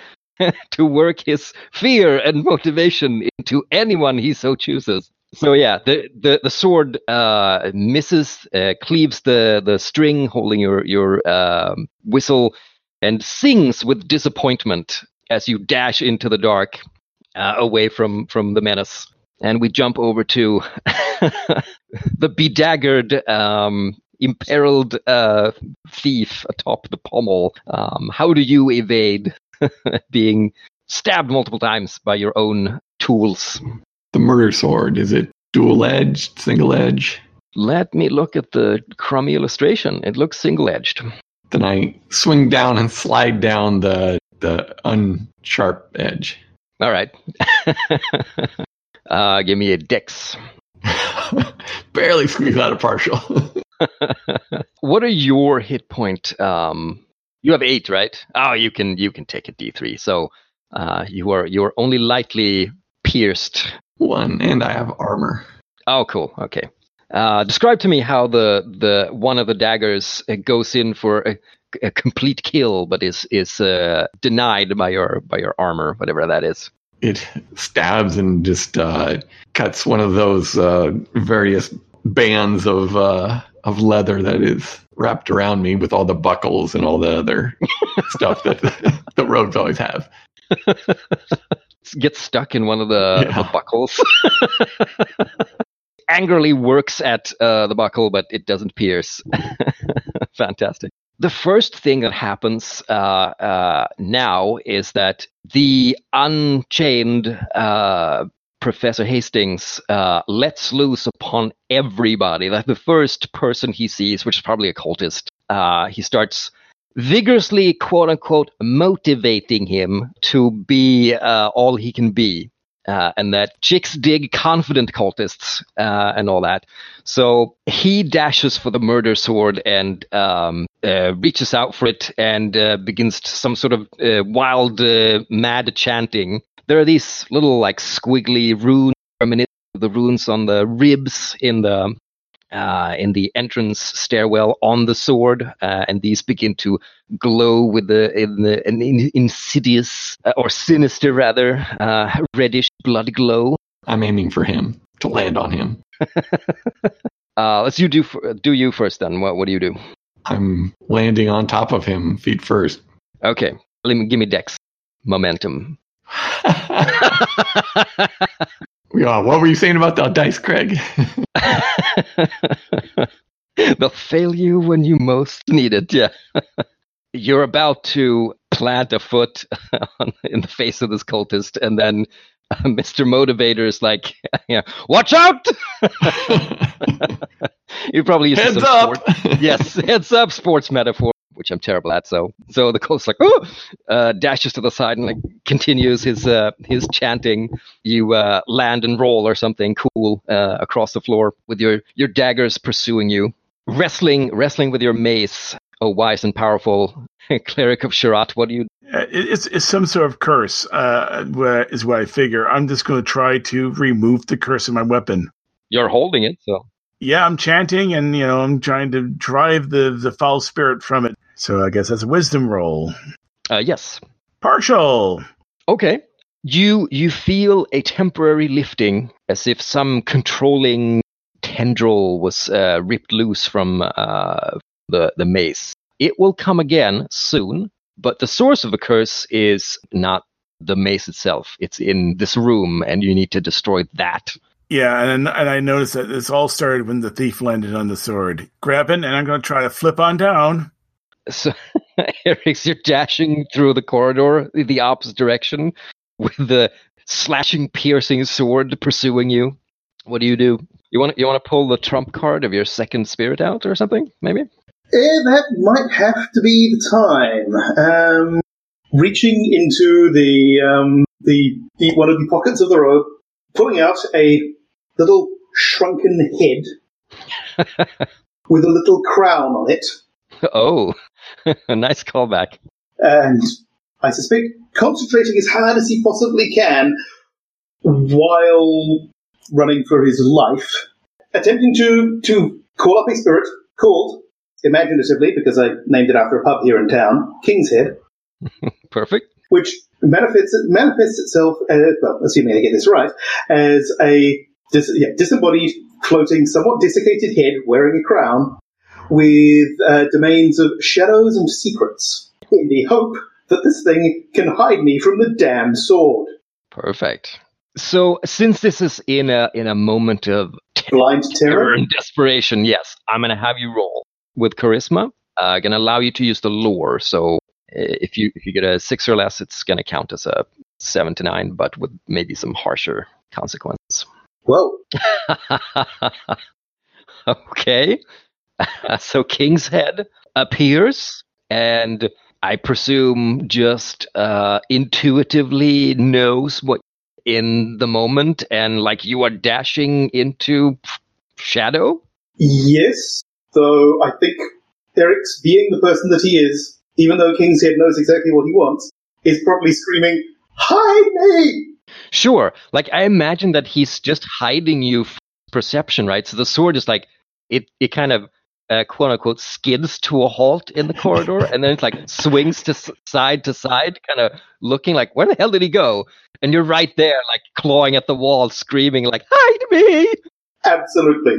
to work his fear and motivation into anyone he so chooses. So yeah, the the, the sword uh, misses, uh, cleaves the, the string holding your your um, whistle, and sings with disappointment as you dash into the dark, uh, away from, from the menace. And we jump over to the bedaggered, um, imperiled uh, thief atop the pommel. Um, how do you evade being stabbed multiple times by your own tools? The murder sword, is it dual-edged, single-edged? Let me look at the crummy illustration. It looks single-edged. Then I swing down and slide down the the unsharp edge. All right. uh, give me a dex. Barely squeeze out a partial. What are your hit point? Um, you have eight, right? Oh, you can you can take a D three. So uh, you are you are only lightly pierced. One, and I have armor. Oh, cool. Okay. Uh, describe to me how the, the one of the daggers goes in for a, a complete kill, but is is uh, denied by your by your armor, whatever that is. It stabs and just uh, cuts one of those uh, various bands of uh, of leather that is wrapped around me with all the buckles and all the other stuff that the rogues always have. Gets stuck in one of the, yeah. the buckles. Angrily works at uh, the buckle, but it doesn't pierce. Fantastic. The first thing that happens uh, uh, now is that the unchained uh, Professor Hastings uh, lets loose upon everybody. Like the first person he sees, which is probably a cultist, uh, he starts vigorously, quote unquote, motivating him to be uh, all he can be. Uh, and that chicks dig confident cultists uh, and all that. So he dashes for the murder sword and um, uh, reaches out for it and uh, begins some sort of uh, wild, uh, mad chanting. There are these little like squiggly runes, reminiscent of the runes on the ribs in the uh, in the entrance stairwell on the sword, uh, and these begin to glow with the, in the an insidious uh, or sinister rather uh, reddish blood glow. I'm aiming for him to land on him. uh, let's you do do you first then. What what do you do? I'm landing on top of him, feet first. Okay, let me give me Dex momentum. Yeah, what were you saying about the dice, Craig? They'll fail you when you most need it. Yeah, you're about to plant a foot on, in the face of this cultist, and then uh, Mister Motivator is like, yeah, "Watch out!" You probably used heads up. Sport, yes, heads up. Sports metaphor, which I'm terrible at. So, so the cultist like, "Oh!" Uh, dashes to the side and like continues his uh, his chanting. You uh, land and roll or something cool uh, across the floor with your your daggers pursuing you, wrestling wrestling with your mace. Oh, wise and powerful cleric of Sharat, what do you? It's it's some sort of curse, uh, is what I figure. I'm just going to try to remove the curse of my weapon. You're holding it, so. Yeah, I'm chanting, and you know, I'm trying to drive the, the foul spirit from it. So I guess that's a wisdom roll. Uh, yes. Partial. Okay. You you feel a temporary lifting, as if some controlling tendril was uh, ripped loose from uh, the the mace. It will come again soon, but the source of the curse is not the mace itself. It's in this room, and you need to destroy that. Yeah, and and I noticed that this all started when the thief landed on the sword. Grabbing, and I'm going to try to flip on down. So, Eryx, you're dashing through the corridor, the opposite direction, with the slashing, piercing sword pursuing you. What do you do? You want you want to pull the trump card of your second spirit out or something, maybe? Eh, that might have to be the time. Um, reaching into the um, the one of the pockets of the robe, pulling out a little shrunken head with a little crown on it. Oh, a nice callback. And I suspect concentrating as hard as he possibly can while running for his life, attempting to, to call up a spirit called, imaginatively, because I named it after a pub here in town, King's Head. Perfect. Which manifests, manifests itself, as, well, assuming I get this right, as a dis, yeah, disembodied, floating, somewhat desiccated head wearing a crown with uh, domains of shadows and secrets, in the hope that this thing can hide me from the damned sword. Perfect. So, since this is in a in a moment of terror, blind terror and desperation, yes, I'm going to have you roll with charisma. Uh, I'm going to allow you to use the lore. So. If you if you get a six or less, it's going to count as a seven to nine, but with maybe some harsher consequences. Whoa. Okay. So King's Head appears, and I presume just uh, intuitively knows what in the moment, and like you are dashing into shadow? Yes, though I think Derek's, being the person that he is, even though King's Head knows exactly what he wants, is probably screaming, "Hide me!" Sure. Like, I imagine that he's just hiding you from perception, right? So the sword is like, it, it kind of, uh, quote-unquote, skids to a halt in the corridor, and then it's like swings to s- side to side, kind of looking like, where the hell did he go? And you're right there, like, clawing at the wall, screaming like, "Hide me!" Absolutely.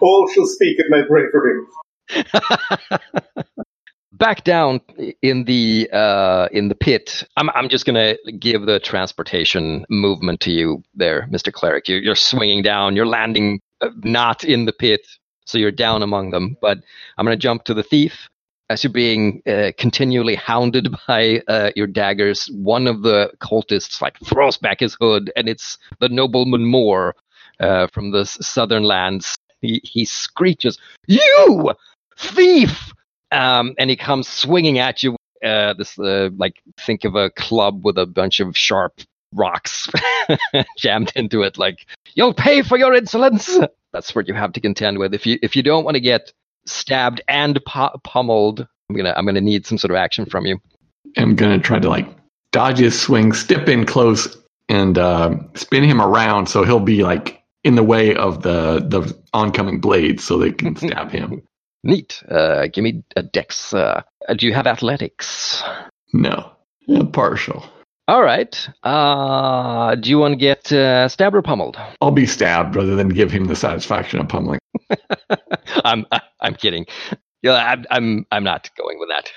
All shall speak of my bravery. Back down in the uh, in the pit. I'm I'm just gonna give the transportation movement to you there, Mister Cleric. You're, you're swinging down. You're landing not in the pit, so you're down among them. But I'm gonna jump to the thief. As you're being uh, continually hounded by uh, your daggers, one of the cultists like throws back his hood, and it's the nobleman Moore uh, from the southern lands. He he screeches, "You thief!" Um, and he comes swinging at you. Uh, this uh, like think of a club with a bunch of sharp rocks jammed into it. Like, "You'll pay for your insolence." That's what you have to contend with. If you if you don't want to get stabbed and pu- pummeled, I'm gonna I'm gonna need some sort of action from you. I'm gonna try to like dodge his swing, step in close, and uh, spin him around so he'll be like in the way of the the oncoming blades so they can stab him. Neat. Uh, give me a dex. Uh, do you have athletics? No. Yeah, partial. All right. Uh, do you want to get uh, stabbed or pummeled? I'll be stabbed rather than give him the satisfaction of pummeling. I'm I'm kidding. Yeah, I'm I'm I'm not going with that.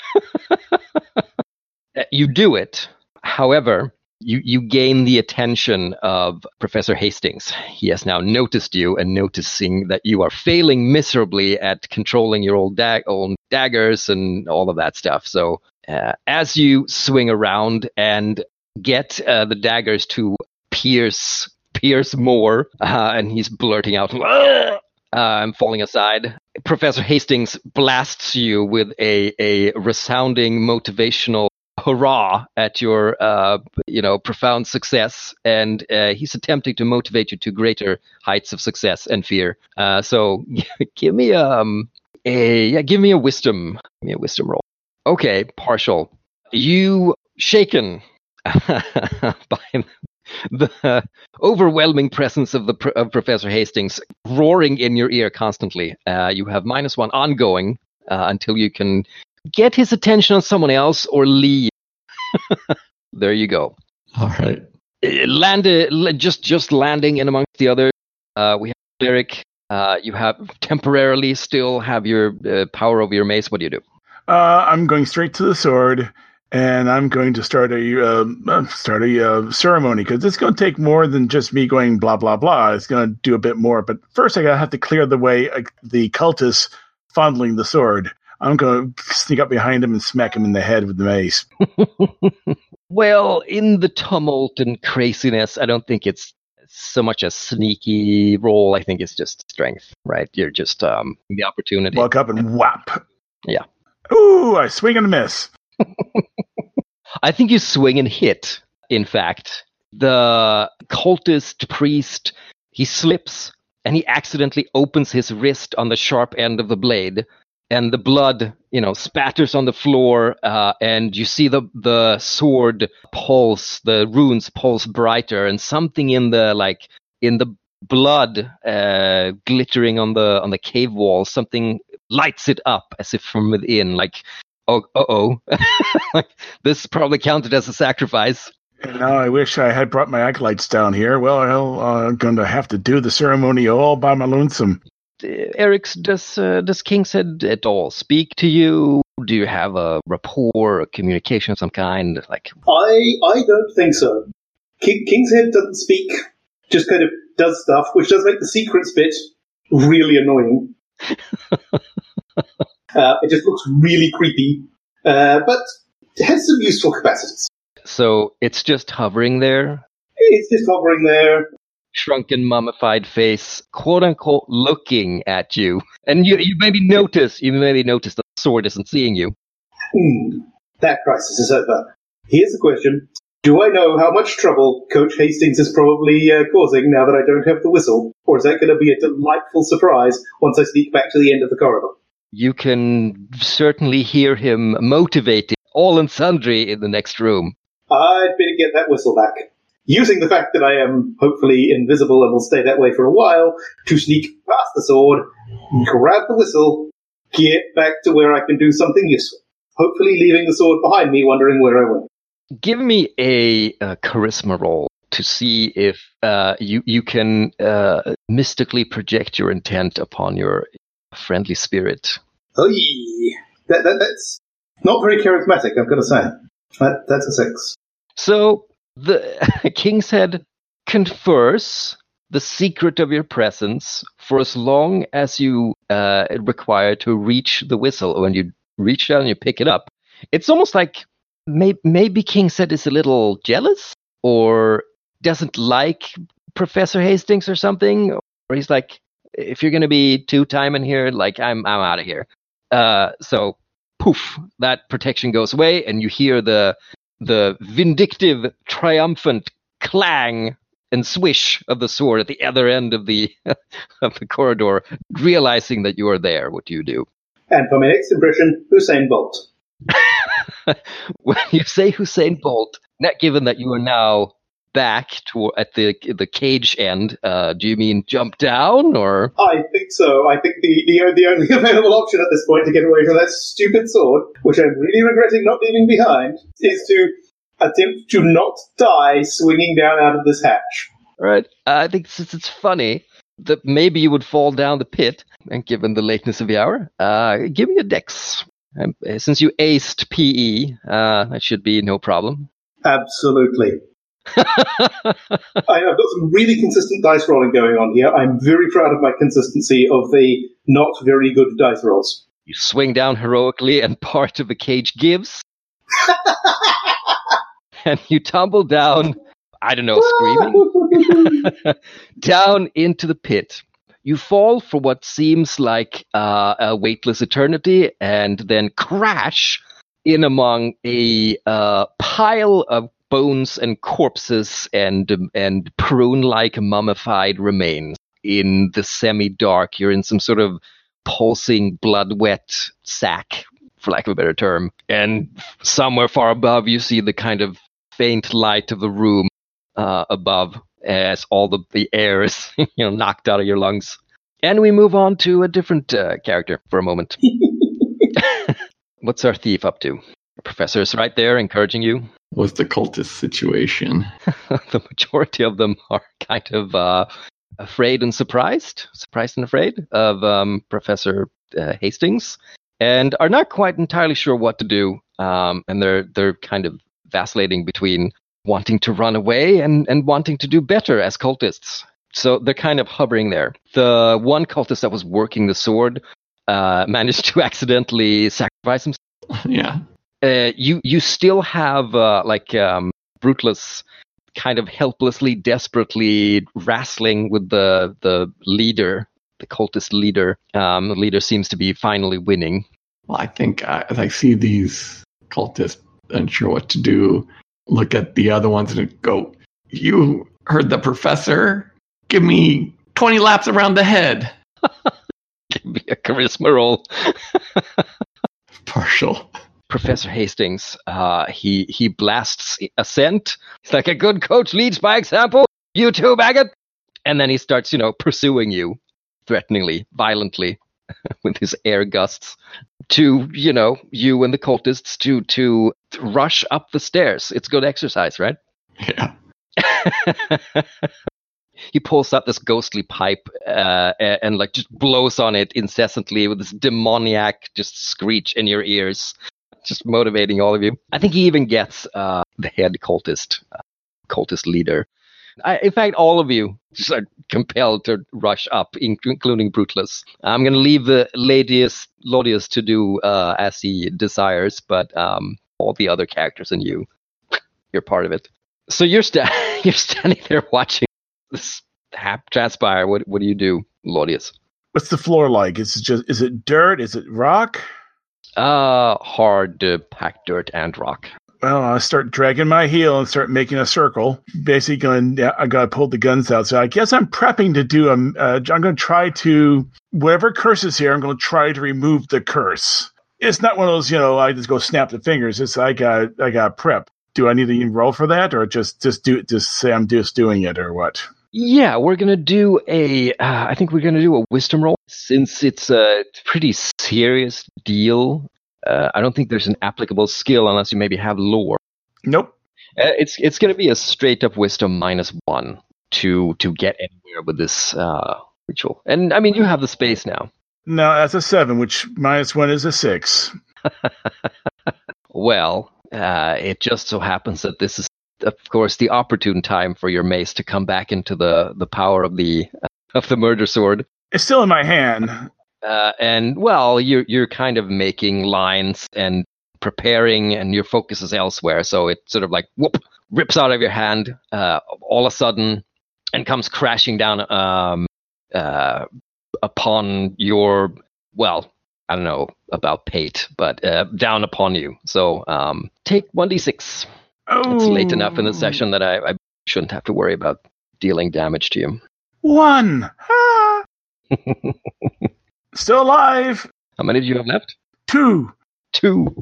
You do it. However, you you gain the attention of Professor Hastings. He has now noticed you, and noticing that you are failing miserably at controlling your old dag- own daggers and all of that stuff. So uh, as you swing around and get uh, the daggers to pierce pierce Moore, uh, and he's blurting out, "Argh!" Uh, I'm falling aside. Professor Hastings blasts you with a, a resounding motivational hurrah at your uh, you know, profound success, and uh, he's attempting to motivate you to greater heights of success and fear. Uh, so give me um a yeah, give me a wisdom, give me a wisdom roll. Okay, partial. You shaken by the uh, overwhelming presence of the pr- of Professor Hastings roaring in your ear constantly. Uh, you have minus one ongoing uh, until you can get his attention on someone else or leave. There you go. All right. Uh, land uh, just just landing in amongst the others. Uh, we have Elric. Uh, you have temporarily still have your uh, power over your mace. What do you do? Uh, I'm going straight to the sword. And I'm going to start a uh, start a uh, ceremony, because it's going to take more than just me going blah, blah, blah. It's going to do a bit more. But first, I gotta have to clear the way uh, the cultists fondling the sword. I'm going to sneak up behind him and smack him in the head with the mace. Well, in the tumult and craziness, I don't think it's so much a sneaky roll. I think it's just strength, right? You're just um, the opportunity. Walk up and whap. Yeah. Ooh, I swing and miss. I think you swing and hit, in fact. The cultist priest, he slips, and he accidentally opens his wrist on the sharp end of the blade, and the blood, you know, spatters on the floor, uh, and you see the, the sword pulse, the runes pulse brighter, and something in the, like, in the blood uh, glittering on the, on the cave wall, something lights it up as if from within, like... Oh, uh-oh. Like, this probably counted as a sacrifice. And now I wish I had brought my acolytes down here. Well, I'll, uh, I'm going to have to do the ceremony all by my lonesome. Eryx, does, uh, does King's Head at all speak to you? Do you have a rapport or communication of some kind? Like, I I don't think so. King, King's Head doesn't speak, just kind of does stuff, which does make the secrets bit really annoying. Uh, it just looks really creepy, uh, but it has some useful capacities. So it's just hovering there? It's just hovering there. Shrunken, mummified face, quote-unquote, looking at you. And you, you maybe notice, you maybe notice the sword isn't seeing you. Hmm. That crisis is over. Here's the question. Do I know how much trouble Coach Hastings is probably uh, causing now that I don't have the whistle? Or is that going to be a delightful surprise once I sneak back to the end of the corridor? You can certainly hear him motivating all and sundry in the next room. I'd better get that whistle back. Using the fact that I am hopefully invisible and will stay that way for a while, to sneak past the sword, grab the whistle, get back to where I can do something useful. Hopefully leaving the sword behind me, wondering where I went. Give me a, a charisma roll to see if uh, you, you can uh, mystically project your intent upon your... friendly spirit. Oh, yeah. that, that, that's not very charismatic, I'm going to say. That, that's a six. So the King's Head confers the secret of your presence for as long as you uh, require to reach the whistle. When you reach down and you pick it up, it's almost like may- maybe King's Head is a little jealous or doesn't like Professor Hastings or something, or he's like, if you're going to be two-time in here, like, I'm I'm out of here. Uh, so, poof, that protection goes away, and you hear the the vindictive, triumphant clang and swish of the sword at the other end of the of the corridor, realizing that you are there. What do you do? And for my next impression, Usain Bolt. When you say Usain Bolt, not given that you are now back to at the the cage end. Uh, do you mean jump down, or? I think so. I think the, the the only available option at this point to get away from that stupid sword, which I'm really regretting not leaving behind, is to attempt to not die swinging down out of this hatch. All right. Uh, I think since it's funny that maybe you would fall down the pit, and given the lateness of the hour, uh, give me a dex. Um, since you aced P E, uh, that should be no problem. Absolutely. I, I've got some really consistent dice rolling going on here. I'm very proud of my consistency of the not very good dice rolls. You swing down heroically and part of the cage gives. And you tumble down, I don't know, screaming, down into the pit. You fall for what seems like uh, a weightless eternity and then crash in among a uh, pile of bones and corpses and and prune-like mummified remains. In the semi-dark, you're in some sort of pulsing blood-wet sack, for lack of a better term. And somewhere far above, you see the kind of faint light of the room uh, above, as all the, the air is, you know, knocked out of your lungs. And we move on to a different uh, character for a moment. What's our thief up to? The professor's right there encouraging you. What's the cultist situation? The majority of them are kind of uh, afraid and surprised, surprised and afraid of um, Professor uh, Hastings, and are not quite entirely sure what to do. Um, and they're they're kind of vacillating between wanting to run away and, and wanting to do better as cultists. So they're kind of hovering there. The one cultist that was working the sword uh, managed to accidentally sacrifice himself. Yeah. Uh, you you still have, uh, like, um, Brutalus kind of helplessly, desperately wrestling with the, the leader, the cultist leader. Um, the leader seems to be finally winning. Well, I think uh, as I see these cultists unsure what to do, look at the other ones and go, you heard the professor? Give me twenty laps around the head. Give me a charisma roll. Partial. Professor Hastings, uh, he, he blasts ascent. He's like, a good coach leads by example. You too, maggot. And then he starts, you know, pursuing you threateningly, violently, with his air gusts. To, you know, you and the cultists to to rush up the stairs. It's good exercise, right? Yeah. He pulls out this ghostly pipe uh, and, and, like, just blows on it incessantly with this demoniac just screech in your ears, just motivating all of you. I think he even gets uh, the head cultist, uh, cultist leader. I, in fact, all of you just are compelled to rush up, including Brutalus. I'm going to leave the Laudius, Laudius to do uh, as he desires, but um, all the other characters and you, you're part of it. So you're sta- you're standing there watching this hap transpire. What what do you do, Laudius? What's the floor like? Is it just is it dirt? Is it rock? Uh, hard uh, packed dirt and rock. Well, I start dragging my heel and start making a circle. Basically, going, I got to pull the guns out. So I guess I'm prepping to do. Um, uh, I'm going to try to whatever curse is here. I'm going to try to remove the curse. It's not one of those, you know, I just go snap the fingers. It's I got I got prep. Do I need to even roll for that, or just just do just say I'm just doing it, or what? Yeah, we're gonna do a. Uh, I think we're gonna do a wisdom roll since it's a pretty serious deal. Uh, I don't think there's an applicable skill unless you maybe have lore. Nope. Uh, it's it's going to be a straight up wisdom minus one to to get anywhere with this uh, ritual. And I mean, you have the space now. No, that's a seven, which minus one is a six. Well, uh, it just so happens that this is, of course, the opportune time for your mace to come back into the, the power of the uh, of the murder sword. It's still in my hand. Uh, and, well, you're, you're kind of making lines and preparing, and your focus is elsewhere. So it sort of like, whoop, rips out of your hand uh, all of a sudden and comes crashing down um, uh, upon your, well, I don't know about Pate, but uh, down upon you. So um, take one d six. Oh. It's late enough in the session that I, I shouldn't have to worry about dealing damage to you. One. Ah. Still alive. How many do you have left? Two. Two.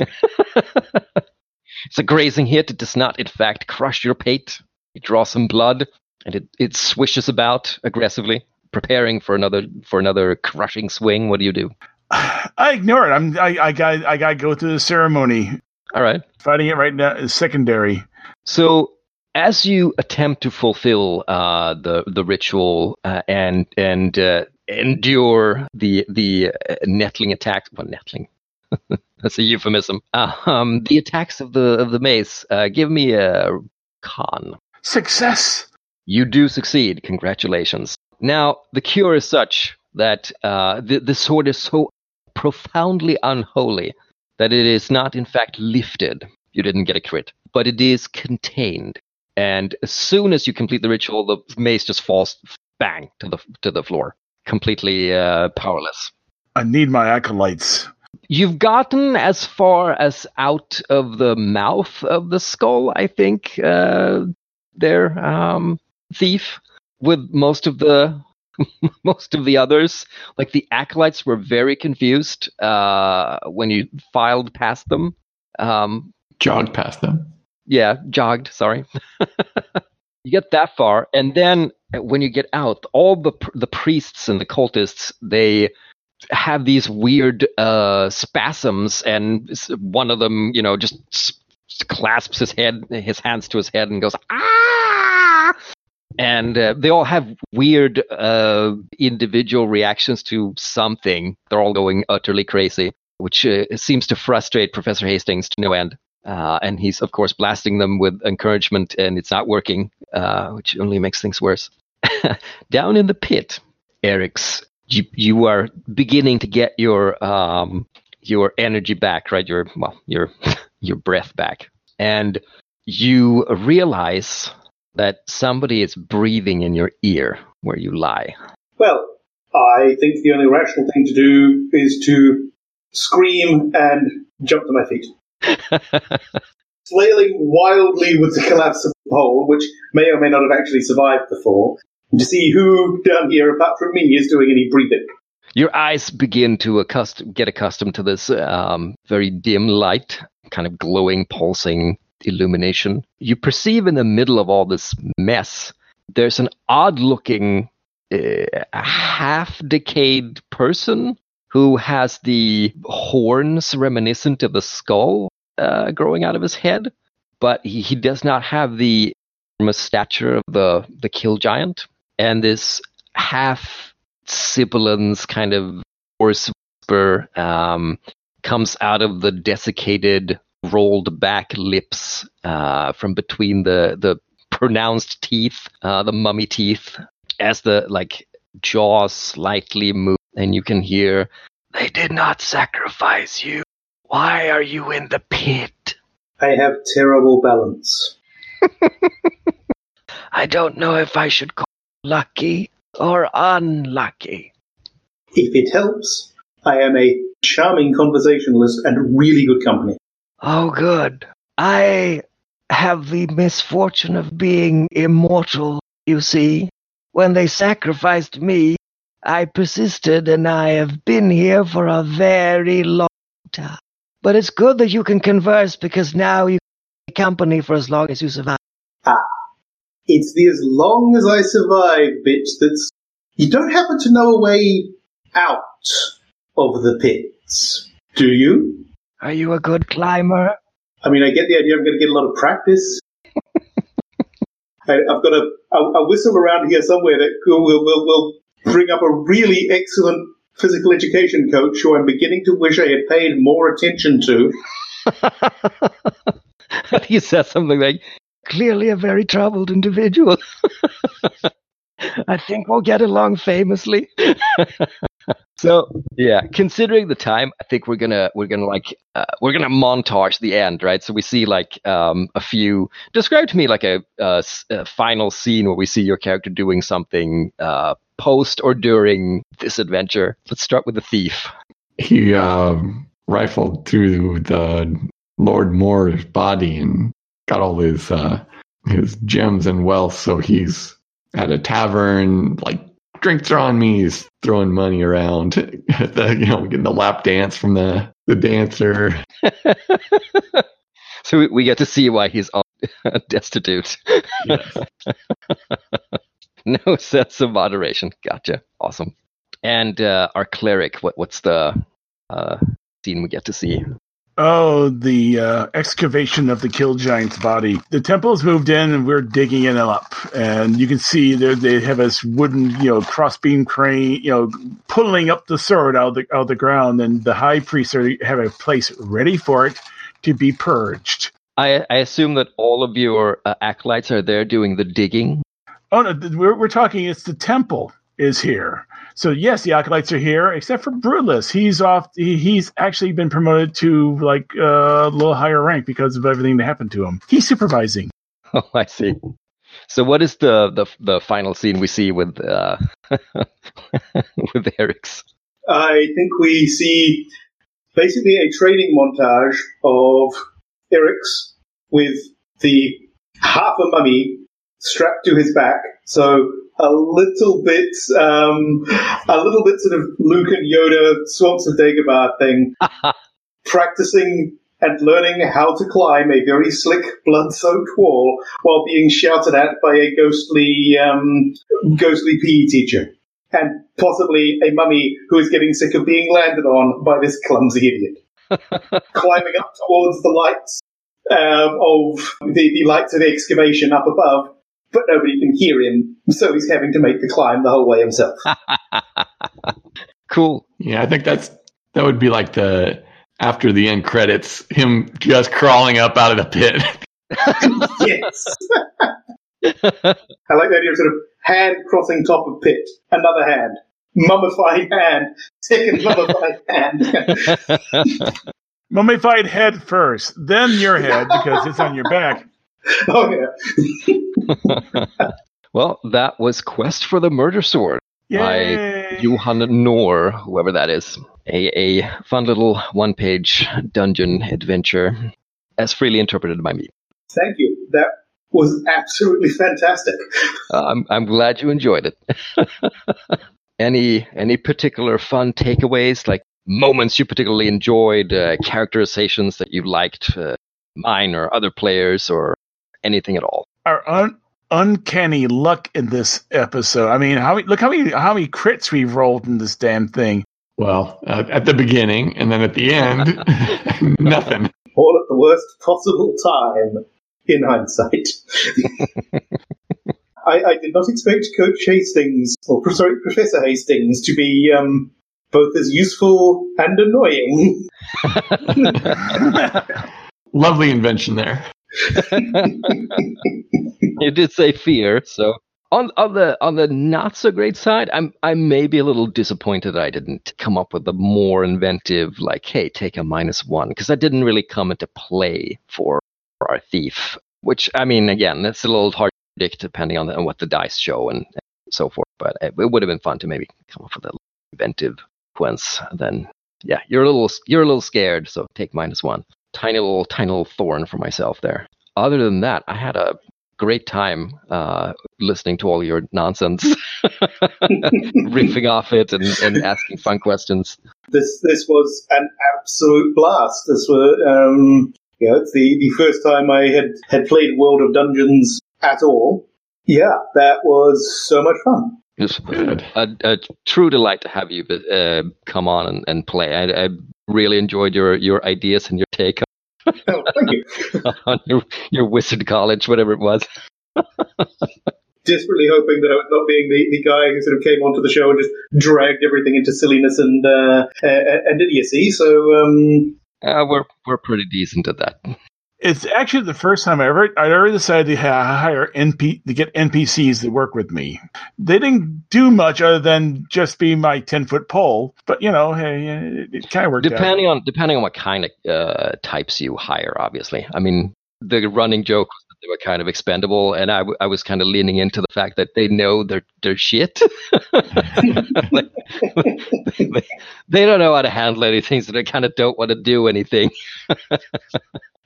It's a grazing hit. It does not, in fact, crush your pate. You draw some blood, and it, it swishes about aggressively, preparing for another for another crushing swing. What do you do? I ignore it. I'm I I got I got to go through the ceremony. All right, fighting it right now is secondary. So as you attempt to fulfill uh, the the ritual uh, and and uh, endure the the uh, nettling attacks, well, nettling. That's a euphemism. Uh, um, the attacks of the of the mace. Uh, give me a con. Success. You do succeed. Congratulations. Now the cure is such that uh, the the sword is so profoundly unholy that it is not in fact lifted. You didn't get a crit, but it is contained. And as soon as you complete the ritual, the mace just falls, bang, to the to the floor, completely uh, powerless. I need my acolytes. You've gotten as far as out of the mouth of the skull, I think, uh, there, um, thief, with most of the most of the others. Like, the acolytes were very confused uh, when you filed past them. Um, jogged past them. Yeah, jogged, sorry. You get that far, and then when you get out, all the the priests and the cultists, they have these weird uh, spasms, and one of them, you know, just clasps his head, his hands to his head, and goes, ah! And uh, they all have weird uh, individual reactions to something. They're all going utterly crazy, which uh, seems to frustrate Professor Hastings to no end. Uh, and he's, of course, blasting them with encouragement, and it's not working, uh, which only makes things worse. Down in the pit, Eryx, you you are beginning to get your um your energy back, right? Your well, your your breath back, and you realize that somebody is breathing in your ear where you lie. Well, I think the only rational thing to do is to scream and jump to my feet, flailing wildly with the collapse of the pole, which may or may not have actually survived the fall, to see who down here, apart from me, is doing any breathing. Your eyes begin to accustom- get accustomed to this um, very dim light, kind of glowing, pulsing illumination. You perceive in the middle of all this mess, there's an odd-looking, uh, half-decayed person who has the horns reminiscent of the skull uh, growing out of his head, but he, he does not have the stature of the, the kill giant. And this half sibilance kind of hoarse whisper um, comes out of the desiccated, rolled back lips uh, from between the, the pronounced teeth, uh, the mummy teeth, as the like jaws slightly move. And you can hear, "They did not sacrifice you. Why are you in the pit? I have terrible balance. I don't know if I should call lucky or unlucky." If it helps, I am a charming conversationalist and really good company. Oh, good. I have the misfortune of being immortal, you see. When they sacrificed me, I persisted, and I have been here for a very long time. But it's good that you can converse, because now you can be company for as long as you survive. Ah. It's the as long as I survive bit that's... You don't happen to know a way out of the pits, do you? Are you a good climber? I mean, I get the idea I'm going to get a lot of practice. I, I've got a, a, a whistle around here somewhere that will, will, will bring up a really excellent physical education coach who I'm beginning to wish I had paid more attention to. He says something like, "Clearly a very troubled individual. I think we'll get along famously." So yeah, considering the time, I think we're gonna we're gonna like uh, we're gonna montage the end, right? So we see like um, a few. Describe to me like a, a, a final scene where we see your character doing something uh, post or during this adventure. Let's start with the thief. He uh, rifled through the Lord Moore's body and got all his uh, his gems and wealth, so he's at a tavern, like, drinks are on me, he's throwing money around, the, you know, getting the lap dance from the, the dancer. So we get to see why he's destitute. Yes. No sense of moderation. Gotcha. Awesome. And uh, our cleric, what, what's the uh, scene we get to see? Oh, the uh, excavation of the kill giant's body. The temple's moved in, and we're digging it up. And you can see there they have this wooden, you know, crossbeam crane, you know, pulling up the sword out of the, out of the ground. And the high priests are, have a place ready for it to be purged. I, I assume that all of your uh, acolytes are there doing the digging? Oh, no, we're, we're talking, it's the temple is here. So, yes, the acolytes are here, except for Brutus. He's off. He, he's actually been promoted to, like, uh, a little higher rank because of everything that happened to him. He's supervising. Oh, I see. So what is the the, the final scene we see with, uh, with Eryx? I think we see basically a training montage of Eryx with the half a mummy strapped to his back. So a little bit, um, a little bit sort of Luke and Yoda, Swamps of Dagobah thing, practicing and learning how to climb a very slick, blood-soaked wall while being shouted at by a ghostly, um, ghostly P E teacher, and possibly a mummy who is getting sick of being landed on by this clumsy idiot, climbing up towards the lights um, of the, the lights of the excavation up above. But nobody can hear him, so he's having to make the climb the whole way himself. Cool. Yeah, I think that's that would be like the after the end credits, him just crawling up out of the pit. Yes. I like the idea of sort of hand crossing top of pit, another hand, mummified hand, second mummified hand. Mummified head first, then your head, because it's on your back. Oh, yeah. Well, that was Quest for the Murder Sword. Yay! By Johan Noor, whoever that is. A, a fun little one-page dungeon adventure, as freely interpreted by me. Thank you. That was absolutely fantastic. Uh, I'm, I'm glad you enjoyed it. Any any particular fun takeaways, like moments you particularly enjoyed, uh, characterizations that you liked, uh, mine or other players, or anything at all? Our un- uncanny luck in this episode. I mean, how we, look how many how many crits we've rolled in this damn thing. Well, uh, at the beginning and then at the end, nothing. All at the worst possible time. In hindsight, I, I did not expect Coach Hastings or sorry, Professor Hastings to be um, both as useful and annoying. Lovely invention there. You did say fear, so on on the on the not so great side, I'm I may be a little disappointed I didn't come up with a more inventive, like, hey, take a minus one, because that didn't really come into play for, for our thief. Which, I mean, again, that's a little hard to predict depending on, the, on what the dice show and, and so forth. But it, it would have been fun to maybe come up with an inventive sequence. Then, yeah, you're a little you're a little scared, so take minus one. Tiny little, tiny little thorn for myself there. Other than that, I had a great time uh, listening to all your nonsense, riffing off it and, and asking fun questions. This this was an absolute blast. This was, um, you know, it's the, the first time I had, had played World of Dungeons at all. Yeah, that was so much fun. It was good. A, a true delight to have you uh, come on and, and play. I, I really enjoyed your, your ideas and your take on, oh, thank you. on your, your wizard college, whatever it was. Desperately hoping that I was not being the, the guy who sort of came onto the show and just dragged everything into silliness and uh, and idiocy. So um... uh, we're we're pretty decent at that. It's actually the first time I ever I ever decided to hire N P to get N P Cs that work with me. They didn't do much other than just be my ten foot pole, but you know, hey, it, it kind of worked. Depending out. on depending on what kind of uh, types you hire, obviously. I mean, the running joke was that they were kind of expendable, and I, w- I was kind of leaning into the fact that they know their their shit. like, they, they don't know how to handle anything, so they kind of don't want to do anything.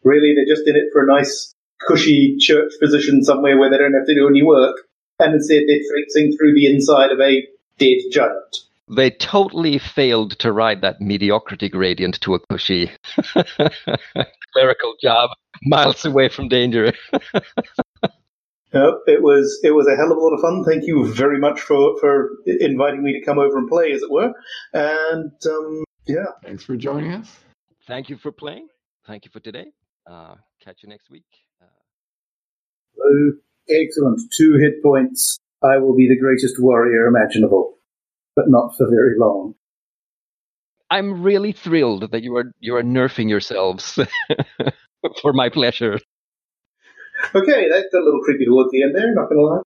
Really, they're just in it for a nice, cushy church position somewhere where they don't have to do any work, and instead they're traipsing through the inside of a dead giant. They totally failed to ride that mediocrity gradient to a cushy clerical job miles away from danger. No, it was it was a hell of a lot of fun. Thank you very much for, for inviting me to come over and play, as it were. And um, yeah, thanks for joining us. Thank you for playing. Thank you for today. Uh, catch you next week. Uh... Oh, excellent. Two hit points. I will be the greatest warrior imaginable, but not for very long. I'm really thrilled that you are you are nerfing yourselves for my pleasure. Okay, that got a little creepy towards the end there, not going to lie.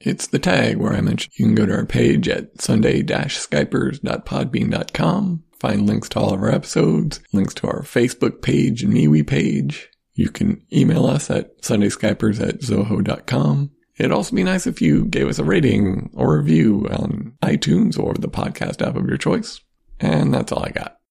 It's the tag where I mentioned you can go to our page at sunday dash skypers dot podbean dot com, find links to all of our episodes, links to our Facebook page and MeWe page. You can email us at sundayskypers at zoho dot com. It'd also be nice if you gave us a rating or review on iTunes or the podcast app of your choice. And that's all I got.